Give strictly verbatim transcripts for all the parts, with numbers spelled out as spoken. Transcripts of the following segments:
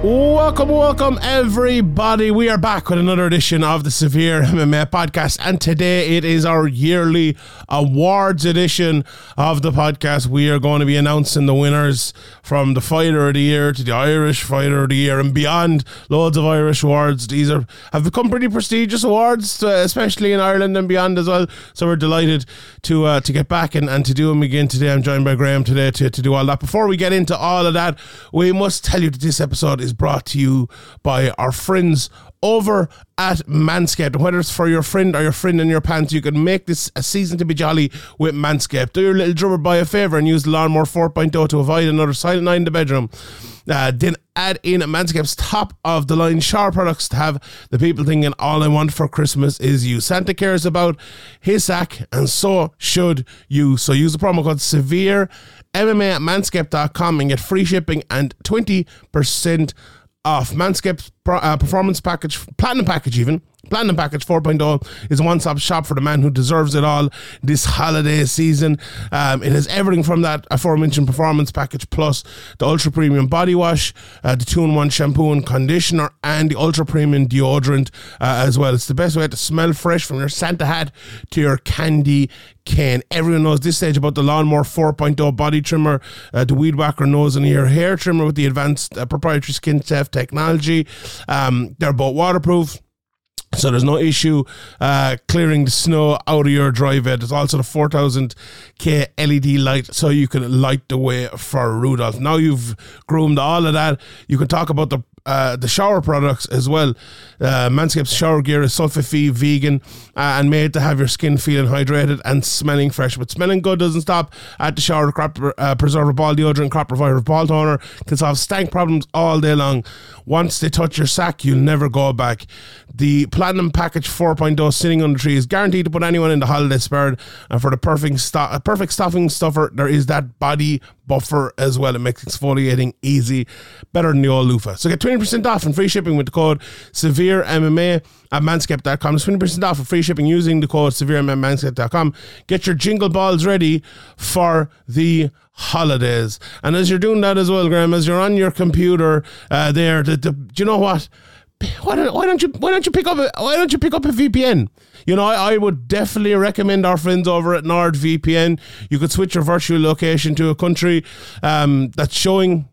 Welcome, welcome, everybody. We are back with another edition of the Severe M M A podcast, and today it is our yearly awards edition of the podcast. We are going to be announcing the winners from the Fighter of the Year to the Irish Fighter of the Year and beyond. Loads of Irish awards. These are have become pretty prestigious awards, uh, especially in Ireland and beyond as well. So we're delighted to uh, to get back and, and to do them again today. I'm joined by Graham today to, to do all that. Before we get into all of that, we must tell you that this episode is brought to you by our friends over at Manscaped. Whether it's for your friend or your friend in your pants, you can make this a season to be jolly with Manscaped. Do your little drummer boy a favour and use the Lawnmower four point oh to avoid another silent night in the bedroom. Uh, then add in Manscaped's top of the line shower products to have the people thinking, all I want for Christmas is you. Santa cares about his sack, and so should you. So use the promo code SEVEREMMA at manscaped dot com and get free shipping and twenty percent off. Manscaped's uh, performance package, platinum package even, platinum package four point oh is a one-stop shop for the man who deserves it all this holiday season. Um, it has everything from that aforementioned performance package plus the ultra premium body wash, uh, the two in one shampoo and conditioner, and the ultra premium deodorant uh, as well. It's the best way to smell fresh, from your Santa hat to your candy cane. Everyone knows this stage about the Lawnmower four point oh body trimmer, uh, the weed whacker nose and ear hair trimmer with the advanced uh, proprietary skin safe technology. Um, they're both waterproof, so there's no issue uh, clearing the snow out of your driveway. There's also the four thousand K L E D light, so you can light the way for Rudolph. Now you've groomed all of that, you can talk about the Uh, the shower products as well. Uh, Manscaped's shower gear is sulfate-free, vegan, uh, and made to have your skin feeling hydrated and smelling fresh. But smelling good doesn't stop at the shower. Crop uh, Preserver Ball Deodorant, Crop Reviver Ball Toner can solve stank problems all day long. Once they touch your sack, you'll never go back. The Platinum Package four point oh sitting on the tree is guaranteed to put anyone in the holiday spirit. And for the perfect, sto- perfect stuffing stuffer, there is that body buffer as well. It makes exfoliating easy, better than the old loofah. So get twenty percent off and free shipping with the code SEVEREMMA at manscaped dot com. It's twenty percent off and free shipping using the code SEVEREMMA at manscaped dot com. Get your jingle balls ready for the holidays. And as you're doing that as well, Graham, as you're on your computer uh, there, the, the, do you know what? Why don't, why don't you why don't you pick up a, why don't you pick up a V P N? You know, I, I would definitely recommend our friends over at NordVPN. You could switch your virtual location to a country um, that's showing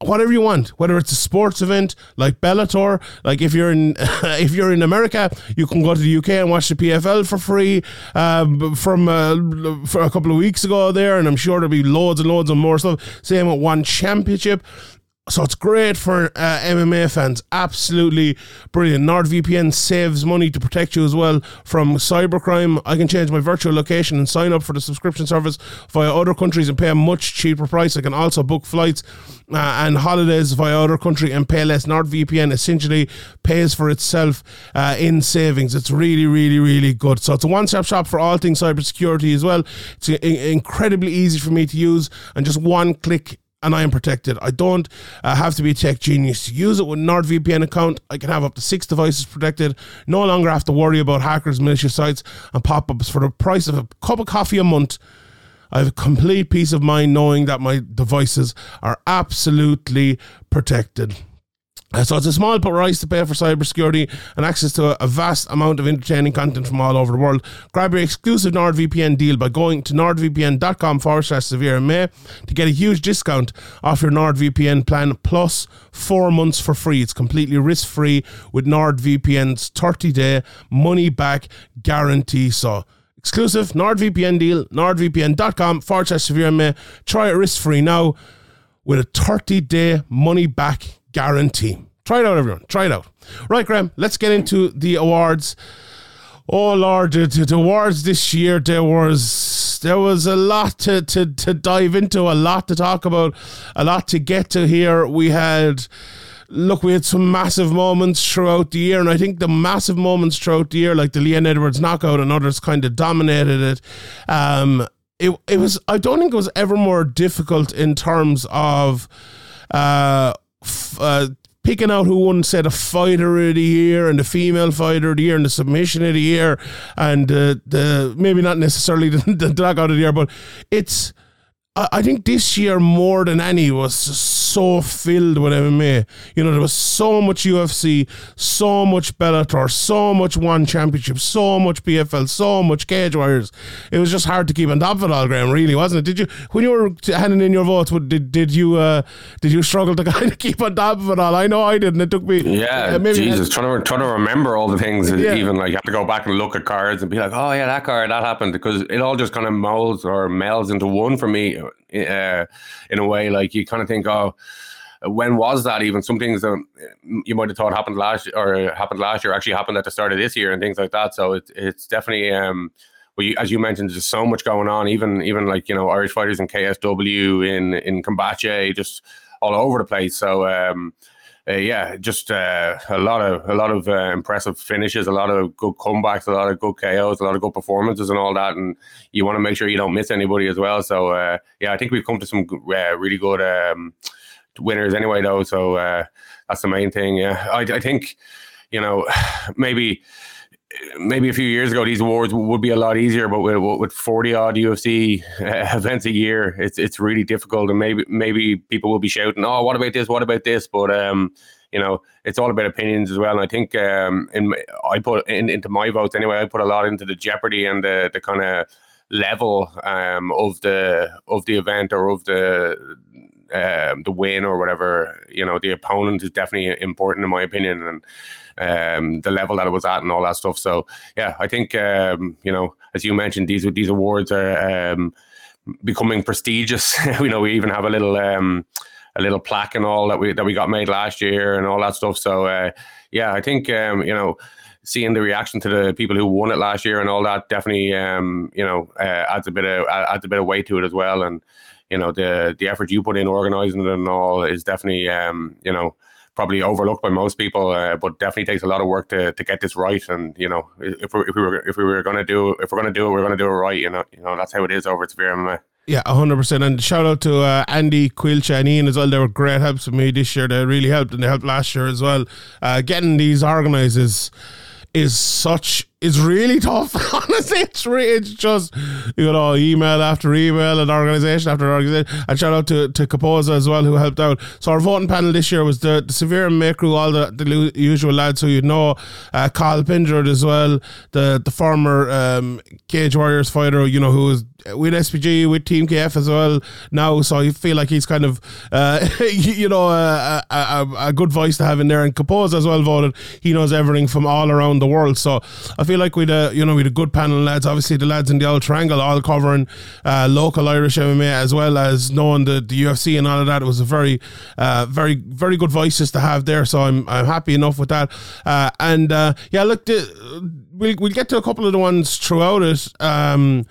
whatever you want, whether it's a sports event like Bellator. Like if you're in if you're in America, you can go to the U K and watch the P F L for free um, from uh, for a couple of weeks ago there, and I'm sure there'll be loads and loads of more stuff. Same with One Championship. So it's great for uh, M M A fans. Absolutely brilliant. NordVPN saves money to protect you as well from cybercrime. I can change my virtual location and sign up for the subscription service via other countries and pay a much cheaper price. I can also book flights uh, and holidays via other country and pay less. NordVPN essentially pays for itself uh, in savings. It's really, really, really good. So it's a one-stop shop for all things cybersecurity as well. It's in- incredibly easy for me to use, and just one click and I am protected. I don't uh, have to be a tech genius to use it. With a NordVPN account, I can have up to six devices protected. No longer have to worry about hackers, malicious sites, and pop-ups. For the price of a cup of coffee a month, I have complete peace of mind knowing that my devices are absolutely protected. So it's a small price to pay for cybersecurity and access to a vast amount of entertaining content from all over the world. Grab your exclusive NordVPN deal by going to nordvpn.com forward slash severe MA to get a huge discount off your NordVPN plan plus four months for free. It's completely risk-free with NordVPN's thirty-day money-back guarantee. So exclusive NordVPN deal, nordvpn.com forward slash severe MA. Try it risk-free now with a thirty-day money-back guarantee. Guarantee. Try it out, everyone. Try it out. Right, Graham, let's get into the awards. Oh, Lord, the, the awards this year, there was there was a lot to, to, to dive into, a lot to talk about, a lot to get to here. We had... Look, we had some massive moments throughout the year, and I think the massive moments throughout the year, like the Leon Edwards knockout and others, kind of dominated it. Um, it, it was... I don't think it was ever more difficult in terms of... Uh, Uh, picking out who won, said a fighter of the year and the female fighter of the year and the submission of the year and uh, the maybe not necessarily the, the knockout of the year, but it's I, I think this year more than any was so filled with M M A. You know, there was so much U F C, so much Bellator, so much One Championship, so much P F L, so much Cage Warriors. It was just hard to keep on top of it all, Graham, really, wasn't it? Did you, when you were handing in your votes, did did you uh, did you struggle to kind of keep on top of it all? I know I didn't. It took me. Yeah, uh, maybe Jesus, had, trying to trying to remember all the things. Yeah. Even like you have to go back and look at cards and be like, oh yeah, that card that happened, because it all just kind of molds or melds into one for me. Uh, in a way, like you kind of think, oh, when was that? Even some things that you might have thought happened last or happened last year actually happened at the start of this year and things like that. So it, it's definitely, um, well, you, as you mentioned, there's so much going on. Even even like, you know, Irish fighters in K S W, in in Kombache, just all over the place. So um, uh, yeah, just uh, a lot of a lot of uh, impressive finishes, a lot of good comebacks, a lot of good K Os, a lot of good performances, and all that. And you want to make sure you don't miss anybody as well. So uh, yeah, I think we've come to some uh, really good um, winners anyway, though. So uh, that's the main thing. Yeah, I, I think, you know, maybe. Maybe a few years ago, these awards would be a lot easier, but with with forty odd U F C uh, events a year, it's it's really difficult. And maybe maybe people will be shouting, "Oh, what about this? What about this?" But um, you know, it's all about opinions as well. And I think um, in I put in, into my votes anyway. I put a lot into the jeopardy and the the kind of level um of the of the event or of the um the win or whatever. You know, the opponent is definitely important in my opinion, and. Um, the level that it was at and all that stuff. So yeah, I think um, you know, as you mentioned, these these awards are um, becoming prestigious. You know, we even have a little um, a little plaque and all that we that we got made last year and all that stuff. So uh, yeah, I think um, you know, seeing the reaction to the people who won it last year and all that definitely um, you know uh, adds a bit of adds a bit of weight to it as well. And you know, the the effort you put in organizing it and all is definitely um, you know. probably overlooked by most people, uh, but definitely takes a lot of work to, to get this right. And you know, if we if we were if we were gonna do if we're gonna do it, we're gonna do it right. You know, you know that's how it is over at Severe M M A. Yeah, one hundred percent. And shout out to uh, Andy, Quilcha and Ian as well. They were great helps with me this year. They really helped, and they helped last year as well. Uh, getting these organised is is such. It's really tough, honestly. It's, re- it's just, you know, email after email and organisation after organisation. And shout out to, to Kapoza as well, who helped out. So our voting panel this year was the, the Severe M M A crew, all the, the usual lads who you know, uh, Carl Pindrod as well, the the former um, Cage Warriors fighter, you know, who was with S P G, with Team K F as well now. So you feel like he's kind of, uh, you know, a, a, a good voice to have in there. And Kapoza as well voted. He knows everything from all around the world. So I feel like we'd a, you know, we'd a good panel of lads. Obviously the lads in the old triangle all covering uh, local Irish M M A as well as knowing the, the U F C and all of that. It was a very uh, very very good voices to have there, so I'm I'm happy enough with that. Uh, and uh, yeah look the, we'll, we'll get to a couple of the ones throughout it um,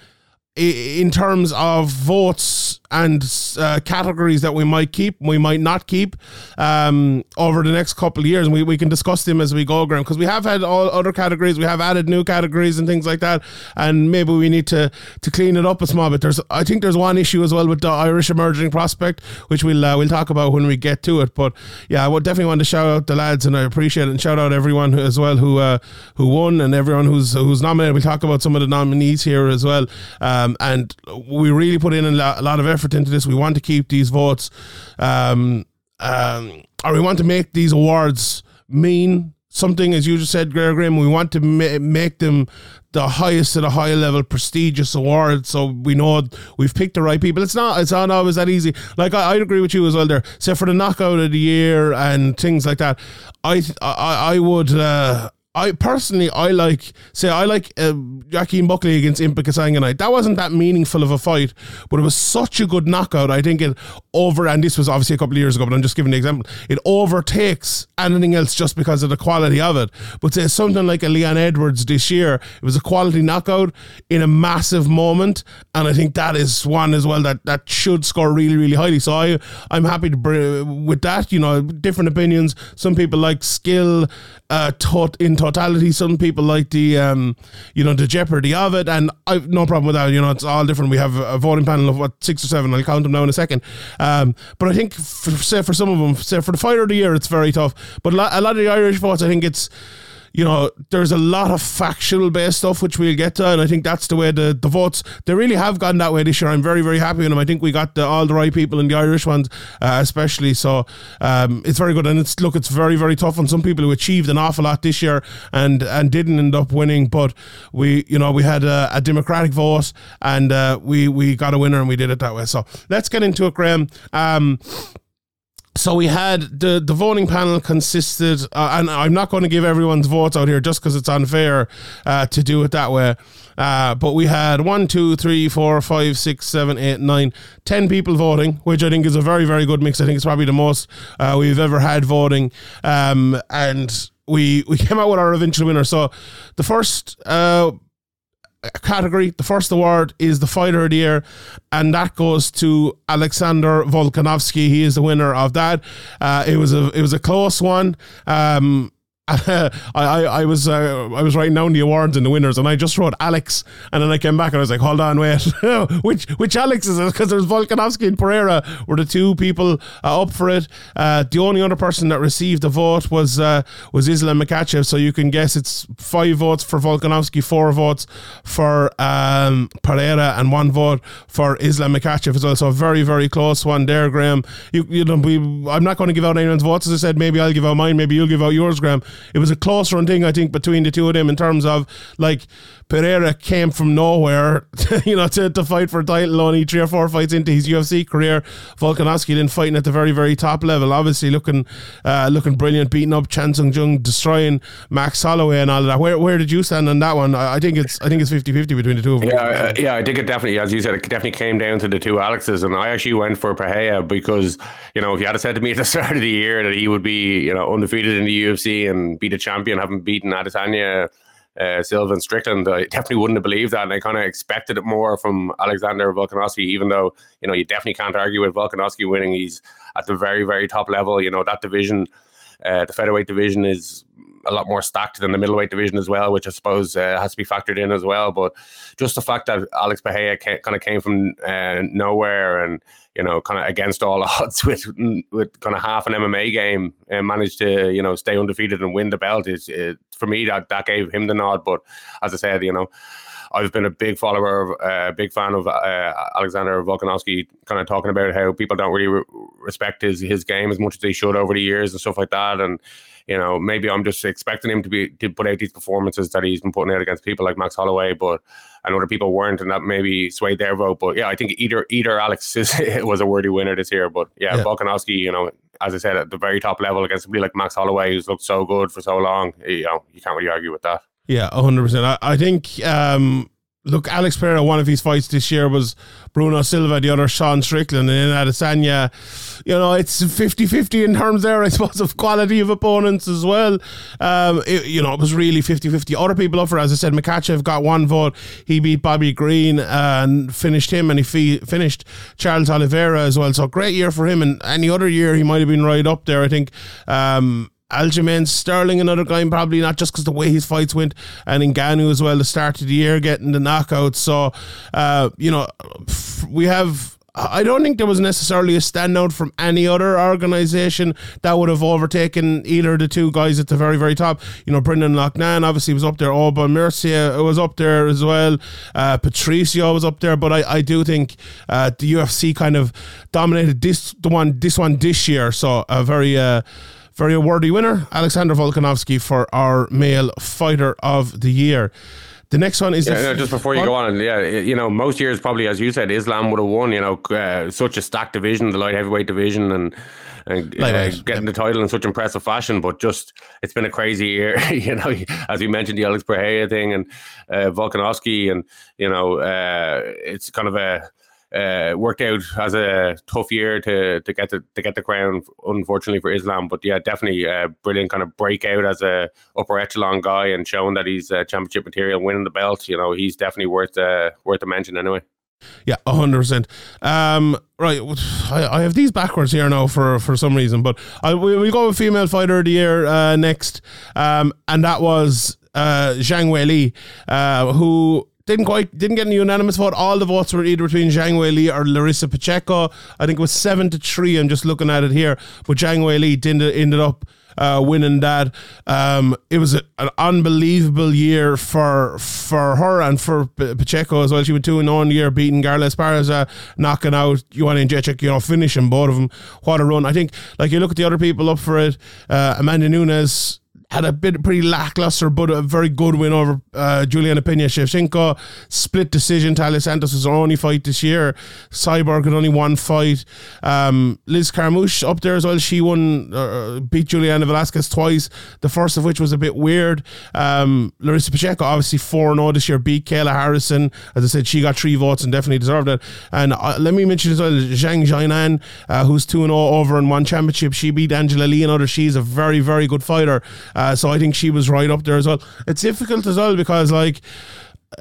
in terms of votes and uh, categories that we might keep, we might not keep um, over the next couple of years. And we, we can discuss them as we go, Graham, because we have had all other categories. We have added new categories and things like that. And maybe we need to, to clean it up a small bit. There's, I think there's one issue as well with the Irish emerging prospect, which we'll uh, we'll talk about when we get to it. But yeah, I would definitely want to shout out the lads, and I appreciate it. And shout out everyone who, as well who uh, who won and everyone who's, who's nominated. We'll talk about some of the nominees here as well. Um, and we really put in a lot of effort into this. We want to keep these votes um, um, or we want to make these awards mean something, as you just said, Graham. We want to ma- make them the highest of the high level, prestigious awards, so we know we've picked the right people. It's not, it's not always that easy. Like I, I agree with you as well there. Say for the knockout of the year and things like that, I I, I would. Uh, I personally, I like, say, I like uh, Joaquin Buckley against Impa Kasanganai. That wasn't that meaningful of a fight, but it was such a good knockout. I think it over, and this was obviously a couple of years ago, but I'm just giving the example. It overtakes anything else just because of the quality of it. But say something like a Leon Edwards this year, it was a quality knockout in a massive moment, and I think that is one as well that, that should score really, really highly. So I, I'm happy to br- with that, you know, different opinions. Some people like skill, uh, taught in taught totality. Some people like the um, you know, the jeopardy of it, and I've no problem with that. You know, it's all different. We have a voting panel of what, six or seven. I'll count them now in a second. Um, but I think for, say for some of them, say for the fighter of the year, it's very tough. But a lot of the Irish votes, I think it's, you know, there's a lot of factual based stuff which we'll get to, and I think that's the way the, the votes, they really have gone that way this year. I'm very, very happy with them. I think we got the, all the right people in the Irish ones, uh, especially. So um, it's very good, and it's, look, it's very, very tough on some people who achieved an awful lot this year and, and didn't end up winning. But we, you know, we had a, a democratic vote, and uh, we we got a winner, and we did it that way. So let's get into it, Graham. Um, So we had the, the voting panel consisted, uh, and I'm not going to give everyone's votes out here just because it's unfair uh, to do it that way. Uh, but we had one, two, three, four, five, six, seven, eight, nine, ten people voting, which I think is a very, very good mix. I think it's probably the most uh, we've ever had voting. Um, and we, we came out with our eventual winner. So the first... Uh, category, the first award is the fighter of the year, and that goes to Alexander Volkanovski. He is the winner of that. Uh, it was a it was a close one. Um, I, I I was uh, I was writing down the awards and the winners, and I just wrote Alex, and then I came back and I was like, hold on, wait, which which Alex is it? Because there's Volkanovski and Pereira were the two people uh, up for it. Uh, the only other person that received the vote was uh, was Islam Makhachev. So you can guess it's five votes for Volkanovski, four votes for um, Pereira, and one vote for Islam Makhachev as well. So a very, very close one there, Graham. You you know we, I'm not going to give out anyone's votes. As I said, maybe I'll give out mine, maybe you'll give out yours, Graham. It was a close run thing, I think, between the two of them in terms of, like, Pereira came from nowhere, you know, to, to fight for a title only three or four fights into his U F C career. Volkanovski then fighting at the very, very top level, obviously looking uh, looking brilliant, beating up Chan Sung Jung, destroying Max Holloway and all of that. Where where did you stand on that one? I, I think it's I think it's fifty-fifty between the two of them. Yeah, uh, yeah, I think it definitely, as you said, it definitely came down to the two Alexes, and I actually went for Pereira because, you know, if you had said to me at the start of the year that he would be, you know, undefeated in the U F C and be the champion, having beaten Adesanya, uh, Silva and Strickland, I definitely wouldn't have believed that, and I kind of expected it more from Alexander Volkanovski, even though, you know, you definitely can't argue with Volkanovski winning. He's at the very, very top level. You know, that division, uh, the featherweight division is a lot more stacked than the middleweight division as well, which I suppose uh, has to be factored in as well. But just the fact that Alex Pereira kind of came from uh, nowhere and, you know, kind of against all odds with with kind of half an M M A game and managed to, you know, stay undefeated and win the belt, is it, for me, that, that gave him the nod. But as I said, you know, I've been a big follower, a uh, big fan of uh, Alexander Volkanovski, kind of talking about how people don't really re- respect his, his game as much as they should over the years and stuff like that. And, you know, maybe I'm just expecting him to be to put out these performances that he's been putting out against people like Max Holloway, but I know that people weren't, and that maybe swayed their vote. But yeah, I think either either Alex is, was a worthy winner this year. But yeah, yeah, Volkanovski, you know, as I said, at the very top level against somebody like Max Holloway, who's looked so good for so long, you know, you can't really argue with that. Yeah, one hundred percent. I, I think, um, look, Alex Pereira, one of his fights this year was Bruno Silva, the other Sean Strickland, and then Adesanya. You know, it's fifty-fifty in terms there, I suppose, of quality of opponents as well. Um, it, you know, it was really fifty-fifty. Other people up for, as I said, Makhachev got one vote. He beat Bobby Green and finished him, and he fee- finished Charles Oliveira as well. So great year for him, and any other year he might have been right up there, I think. Um, Aljamain Sterling, another guy, probably not, just because the way his fights went, and Ngannou as well, the start of the year, getting the knockout. So, uh, you know, we have I don't think there was necessarily a standout from any other organization that would have overtaken either of the two guys at the very, very top. You know, Brendan Loughnan obviously was up there. Oba Mircea was up there as well. Uh, Patricio was up there. But I, I do think uh, the U F C kind of dominated this the one this one this year. So a very... Uh, Very worthy winner, Alexander Volkanovski, for our male fighter of the year. The next one is... Yeah, no, just before you go on, yeah, you know, most years probably, as you said, Islam would have won, you know, uh, such a stacked division, the light heavyweight division, and, and you know, getting the title in such impressive fashion, but just, it's been a crazy year, you know, as you mentioned, the Alex Pereira thing, and uh, Volkanovski, and, you know, uh, it's kind of a... Uh, worked out as a tough year to to get the to get the crown, unfortunately for Islam. But yeah, definitely a brilliant kind of breakout as a upper echelon guy and showing that he's uh, championship material, winning the belt. You know, he's definitely worth uh, worth a mention anyway. Yeah, a hundred percent. Um, right, I, I have these backwards here now for, for some reason, but I, we we go with female fighter of the year uh, next, um, and that was uh, Zhang Weili, uh, who. Didn't quite, didn't get a unanimous vote. All the votes were either between Zhang Weili or Larissa Pacheco. I think it was seven to three. I'm just looking at it here, but Zhang Weili ended ended up uh, winning that. Um, it was a, an unbelievable year for for her and for Pacheco as well. She went two and on year, beating Garla Esparza, knocking out Ioana Jędrzejczyk. You know, finishing both of them. What a run! I think, like you look at the other people up for it, uh, Amanda Nunes. Had a bit pretty lackluster, but a very good win over uh, Juliana Pena Shevchenko. Split decision. Talia Santos was her only fight this year. Cyborg had only one fight. Um, Liz Carmouche up there as well. She won, uh, beat Juliana Velasquez twice. The first of which was a bit weird. Um, Larissa Pacheco, obviously four and oh this year, beat Kayla Harrison. As I said, she got three votes and definitely deserved it. And uh, let me mention as well Zhang Jianan, uh, who's two and oh over in One Championship. She beat Angela Lee and others. She's a very, very good fighter. Uh, so I think she was right up there as well. It's difficult as well because, like,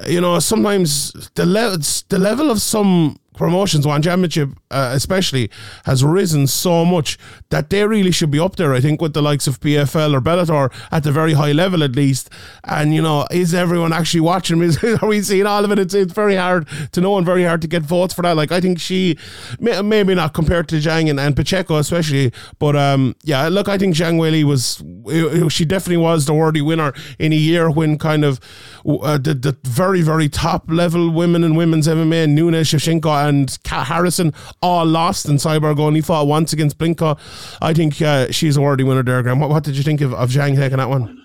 you know, sometimes the le- the level of some promotions, One Championship uh, especially, has risen so much that they really should be up there, I think, with the likes of P F L or Bellator at the very high level at least. And, you know, is everyone actually watching? Is, are we seeing all of it? It's, it's very hard to know and very hard to get votes for that. Like, I think she, may, maybe not compared to Zhang and, and Pacheco especially, but um, yeah, look, I think Zhang Weili was, it, it, she definitely was the worthy winner in a year when kind of uh, the, the very, very top level women and women's M M A, Nunes, Shevchenko, and and Harrison all lost, and Cyborg only fought once against Blinko. I think uh, she's a worthy winner there, Graham. What, what did you think of, of Zhang taking that one?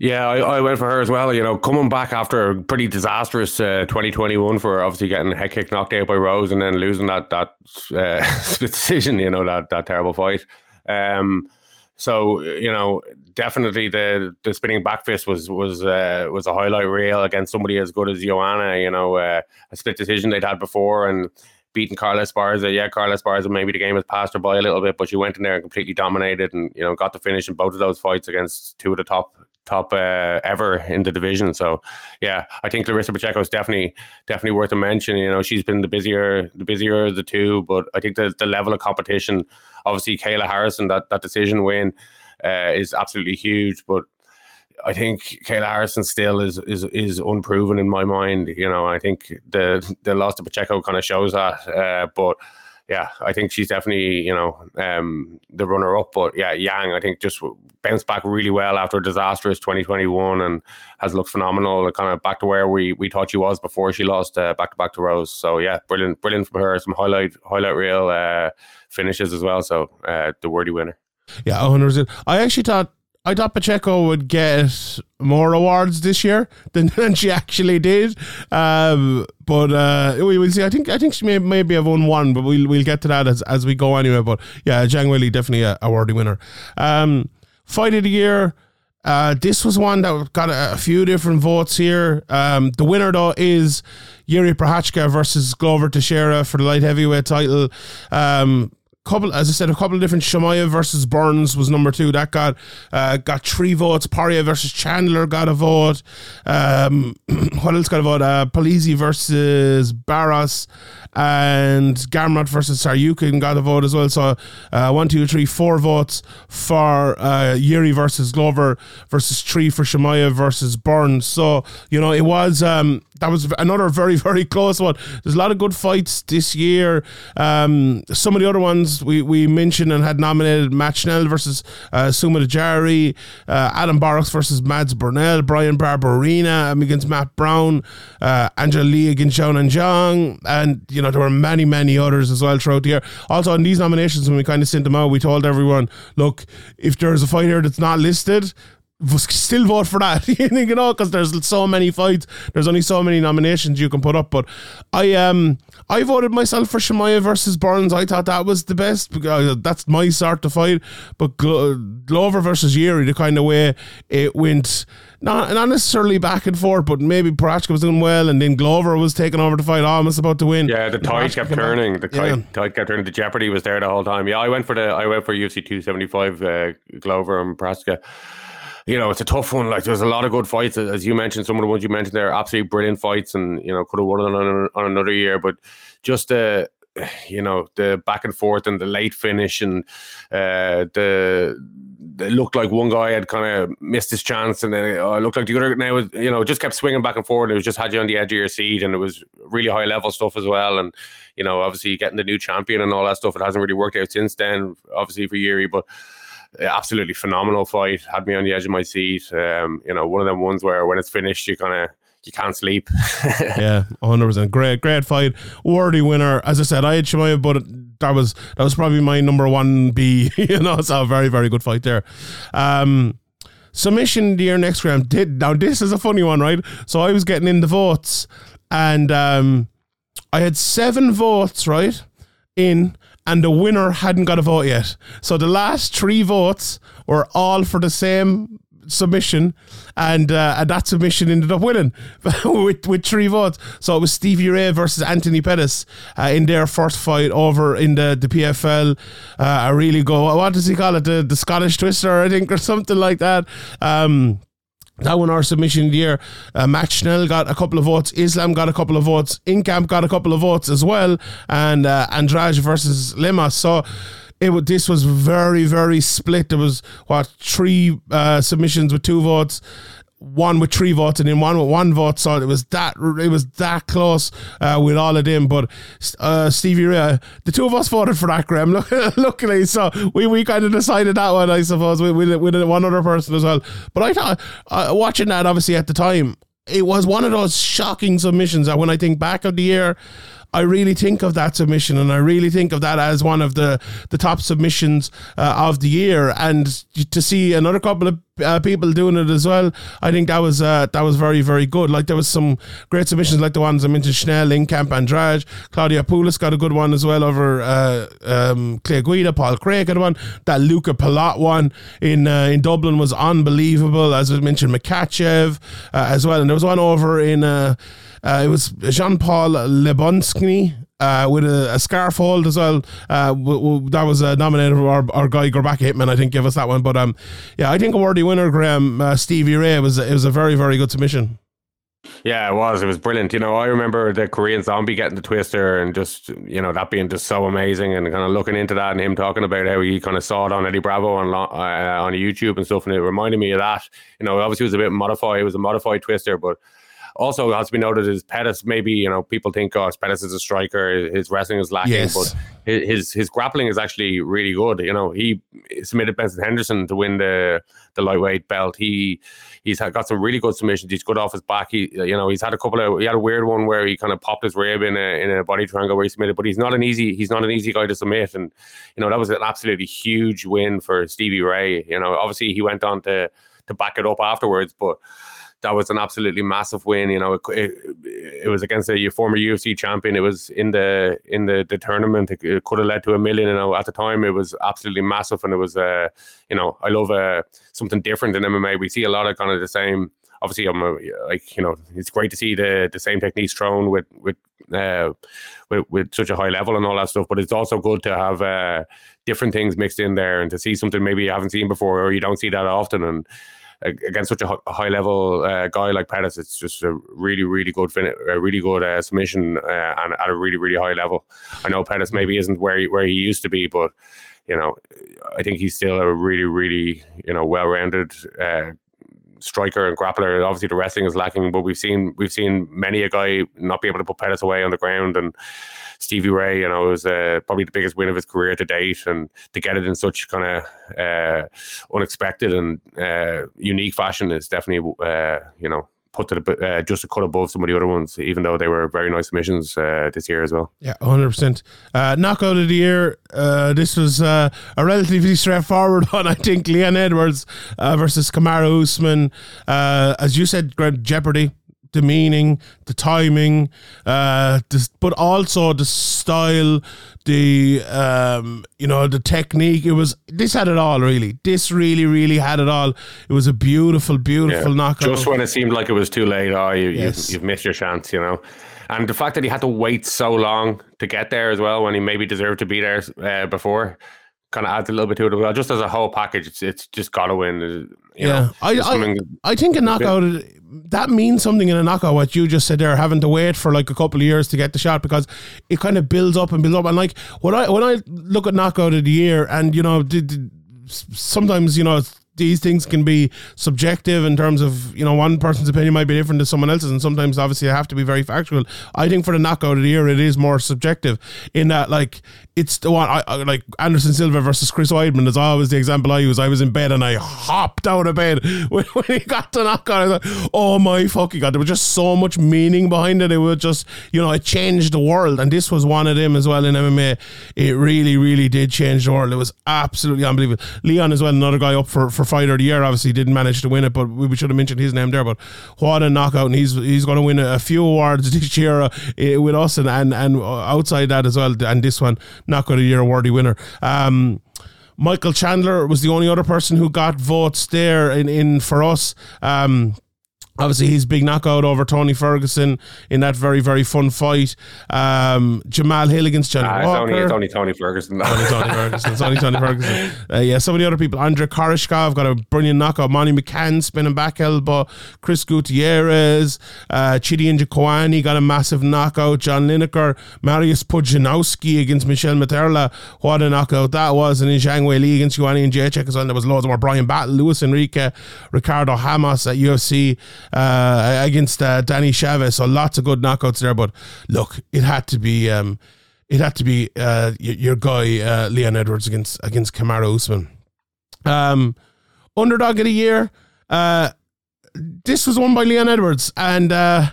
Yeah, I, I went for her as well. You know, coming back after a pretty disastrous uh, twenty twenty-one for obviously getting a head kick knocked out by Rose and then losing that that uh, split decision, you know, that, that terrible fight. Um, so, you know, definitely the the spinning back fist was was uh, was a highlight reel against somebody as good as Joanna, you know, uh, a split decision they'd had before and beating Carla Esparza. Yeah, Carla Esparza, maybe the game has passed her by a little bit, but she went in there and completely dominated and, you know, got the finish in both of those fights against two of the top top uh, ever in the division. So, yeah, I think Larissa Pacheco is definitely definitely worth a mention. You know, she's been the busier the busier of the two, but I think the, the level of competition, obviously Kayla Harrison, that, that decision win uh, is absolutely huge, but I think Kayla Harrison still is, is is unproven in my mind. You know, I think the the loss to Pacheco kind of shows that. Uh, but yeah, I think she's definitely, you know, um, the runner up. But yeah, Yang, I think, just bounced back really well after a disastrous twenty twenty-one and has looked phenomenal. Kind of back to where we, we thought she was before she lost uh, back to back to Rose. So yeah, brilliant, brilliant from her. Some highlight highlight reel uh, finishes as well. So uh, the worthy winner. Yeah, one hundred percent. I actually thought. I thought Pacheco would get more awards this year than, than she actually did, um, but uh, we will see. I think I think she may maybe have won one, but we'll we'll get to that as, as we go anyway. But yeah, Zhang Weili definitely a, a worthy winner. Um, fight of the year. Uh, this was one that got a, a few different votes here. Um, the winner, though, is Yuri Prochazka versus Glover Teixeira for the light heavyweight title. Um, Couple, as I said, a couple of different. Shamaya versus Burns was number two. That got uh, got three votes. Paria versus Chandler got a vote. Um, what else got a vote? Uh, Polizzi versus Barros and Gamrot versus Saryukin got a vote as well. So uh, one, two, three, four votes for uh, Yuri versus Glover versus three for Shamaya versus Burns. So, you know, it was um, that was another very, very close one. There's a lot of good fights this year. Um, some of the other ones we, we mentioned and had nominated: Matt Schnell versus uh, Sumit Ajari, uh, Adam Barros versus Mads Burnell, Brian Barberina um, against Matt Brown, uh, Angela Lee against Zhao Nanjiang, and you know there were many, many others as well throughout the year. Also, in these nominations, when we kind of sent them out, we told everyone, look, if there's a fight here that's not listed, still vote for that, you know, because there's so many fights, there's only so many nominations you can put up. But I um I voted myself for Shamaya versus Burns. I thought that was the best because that's my sort of fight. But Glo- Glover versus Yuri, the kind of way it went, not not necessarily back and forth, but maybe Prochazka was doing well, and then Glover was taking over the fight, almost about to win. Yeah, the tide kept turning. The tide, yeah. tide kept turning. The jeopardy was there the whole time. Yeah, I went for the I went for U F C two seventy-five, uh, Glover and Prochazka. You know, it's a tough one. Like, there's a lot of good fights, as you mentioned. Some of the ones you mentioned there, absolutely brilliant fights, and you know, could have won on, on, on another year. But just the, uh, you know, the back and forth and the late finish, and uh, the it looked like one guy had kind of missed his chance, and then it uh, looked like the other. Now, you know, just kept swinging back and forth. It was just had you on the edge of your seat, and it was really high level stuff as well. And you know, obviously getting the new champion and all that stuff. It hasn't really worked out since then, obviously for Yuri, but. Absolutely phenomenal fight, had me on the edge of my seat. Um, you know, one of them ones where when it's finished, you kind of you can't sleep. Yeah, one hundred percent. Great, great fight, worthy winner. As I said, I had Shemaya, but that was that was probably my number one B. You know, it's a very, very good fight there. Um, submission the year next round. Did now this is a funny one, right? So I was getting in the votes, and um, I had seven votes right in. And the winner hadn't got a vote yet. So the last three votes were all for the same submission, and, uh, and that submission ended up winning with, with three votes. So it was Stevie Ray versus Anthony Pettis uh, in their first fight over in the, the P F L. Uh, I really go, what does he call it? The, the Scottish Twister, I think, or something like that. Um, That won our submission of the year. Uh, Matt Schnell got a couple of votes. Islam got a couple of votes. Inkamp got a couple of votes as well. And uh, Andrade versus Lima. So it was, this was very, very split. There was, what, three uh, submissions with two votes. One with three votes and then one with one vote, so it was that it was that close uh, with all of them. But uh, Stevie Ray, the two of us voted for that, Graham. Luckily, so we, we kind of decided that one, I suppose, with with, with one other person as well. But I thought uh, watching that, obviously at the time, it was one of those shocking submissions that when I think back of the year, I really think of that submission, and I really think of that as one of the, the top submissions uh, of the year. And to see another couple of uh, people doing it as well, I think that was uh, that was very, very good. Like, there was some great submissions, like the ones I mentioned, Schnell, Inkamp, Andrade. Claudia Poulos got a good one as well over uh, um, Clay Guida. Paul Craig got one. That Luca Palat one in uh, in Dublin was unbelievable, as I mentioned, Makhachev uh, as well. And there was one over in... Uh, Uh, it was Jean-Paul Lebonski uh, with a, a scarf hold as well. Uh, w- w- that was uh, nominated for our, our guy Gorbach Hitman, I think, gave us that one. But um, yeah, I think a worthy winner, Graham. Uh, Stevie Ray was it was a very, very good submission. Yeah, it was. It was brilliant. You know, I remember the Korean Zombie getting the twister and just, you know, that being just so amazing, and kind of looking into that and him talking about how he kind of saw it on Eddie Bravo on uh, on YouTube and stuff, and it reminded me of that. You know, obviously it was a bit modified. It was a modified twister, but also, it has to be noted is Pettis. Maybe, you know, people think, oh, Pettis is a striker, his wrestling is lacking, yes. But his his grappling is actually really good. You know, he submitted Benson Henderson to win the the lightweight belt. He he's got some really good submissions. He's good off his back. He you know he's had a couple of he had a weird one where he kind of popped his rib in a in a body triangle where he submitted. But he's not an easy he's not an easy guy to submit. And you know that was an absolutely huge win for Stevie Ray. You know, obviously he went on to to back it up afterwards, but. That was an absolutely massive win. You know, it, it, it was against a former U F C champion. It was in the in the, the tournament. It, it could have led to a million. You know, at the time, it was absolutely massive, and it was, uh, you know, I love uh, something different in M M A. We see a lot of kind of the same. Obviously, I'm a, like you know, it's great to see the the same techniques thrown with with, uh, with with such a high level and all that stuff. But it's also good to have uh, different things mixed in there and to see something maybe you haven't seen before or you don't see that often and. Against such a high-level uh, guy like Pettis, it's just a really, really good, fin- a really good uh, submission, uh, and at a really, really high level. I know Pettis maybe isn't where he, where he used to be, but you know, I think he's still a really, really, you know, well-rounded uh, striker and grappler. Obviously, the wrestling is lacking, but we've seen we've seen many a guy not be able to put Pettis away on the ground. And Stevie Ray, you know, was uh, probably the biggest win of his career to date, and to get it in such kind of uh, unexpected and uh, unique fashion is definitely, uh, you know, put to the uh, just a cut above some of the other ones, even though they were very nice submissions uh, this year as well. Yeah, one hundred percent. Uh, knockout of the year. Uh, this was uh, a relatively straightforward one, I think. Leon Edwards uh, versus Kamaru Usman. Uh, as you said, Greg, jeopardy, the meaning, the timing, uh, this, but also the style, the um, you know, the technique. It was this had it all really. This really, really had it all. It was a beautiful, beautiful yeah. knockout. Just when it seemed like it was too late, oh, you, yes. you've, you've missed your chance, you know. And the fact that he had to wait so long to get there as well, when he maybe deserved to be there uh, before, kind of adds a little bit to it as well. Just as a whole package, it's, it's just got to win. You yeah, know, I, I I think a knockout. Bit, that means something in a knockout, what you just said there, having to wait for like a couple of years to get the shot, because it kind of builds up and builds up. And like when I when I look at knockout of the year, and you know, sometimes, you know, these things can be subjective in terms of, you know, one person's opinion might be different to someone else's, and sometimes obviously I have to be very factual. I think for the knockout of the year, it is more subjective in that, like, it's the one I, I like Anderson Silva versus Chris Weidman is always the example I use. I was in bed and I hopped out of bed when, when he got the knockout. I was like, oh my fucking god, there was just so much meaning behind it. It was just, you know, it changed the world, and this was one of them as well in M M A. It really, really did change the world. It was absolutely unbelievable. Leon as well, another guy up for, for fighter of the year, obviously didn't manage to win it, but we should have mentioned his name there. But what a knockout, and he's he's going to win a few awards this year uh, with us, and, and and outside that as well, and this one, knockout of the year award winner. um Michael Chandler was the only other person who got votes there in, in for us. um Obviously, his big knockout over Tony Ferguson in that very, very fun fight. Um, Jamal Hill against Johnny nah, Walker. It's only, it's only Tony Ferguson. Tony, Tony Ferguson. It's only Tony Ferguson. Uh, yeah, so many other people. Andre Koreshkov got a brilliant knockout. Monty McCann spinning back elbow. Chris Gutierrez. Uh, Chidi Njokwani got a massive knockout. John Lineker. Mariusz Pudzianowski against Michel Materla. What a knockout that was. And then Zhang Weili against Ioannis and Jacek as well. There was loads more. Brian Battle, Luis Enrique, Ricardo Hamas at U F C. Uh, against uh, Danny Chavez, so lots of good knockouts there. But look, it had to be, um, it had to be uh, y- your guy uh, Leon Edwards against against Kamaru Usman. Um, underdog of the year. Uh, this was won by Leon Edwards, and uh,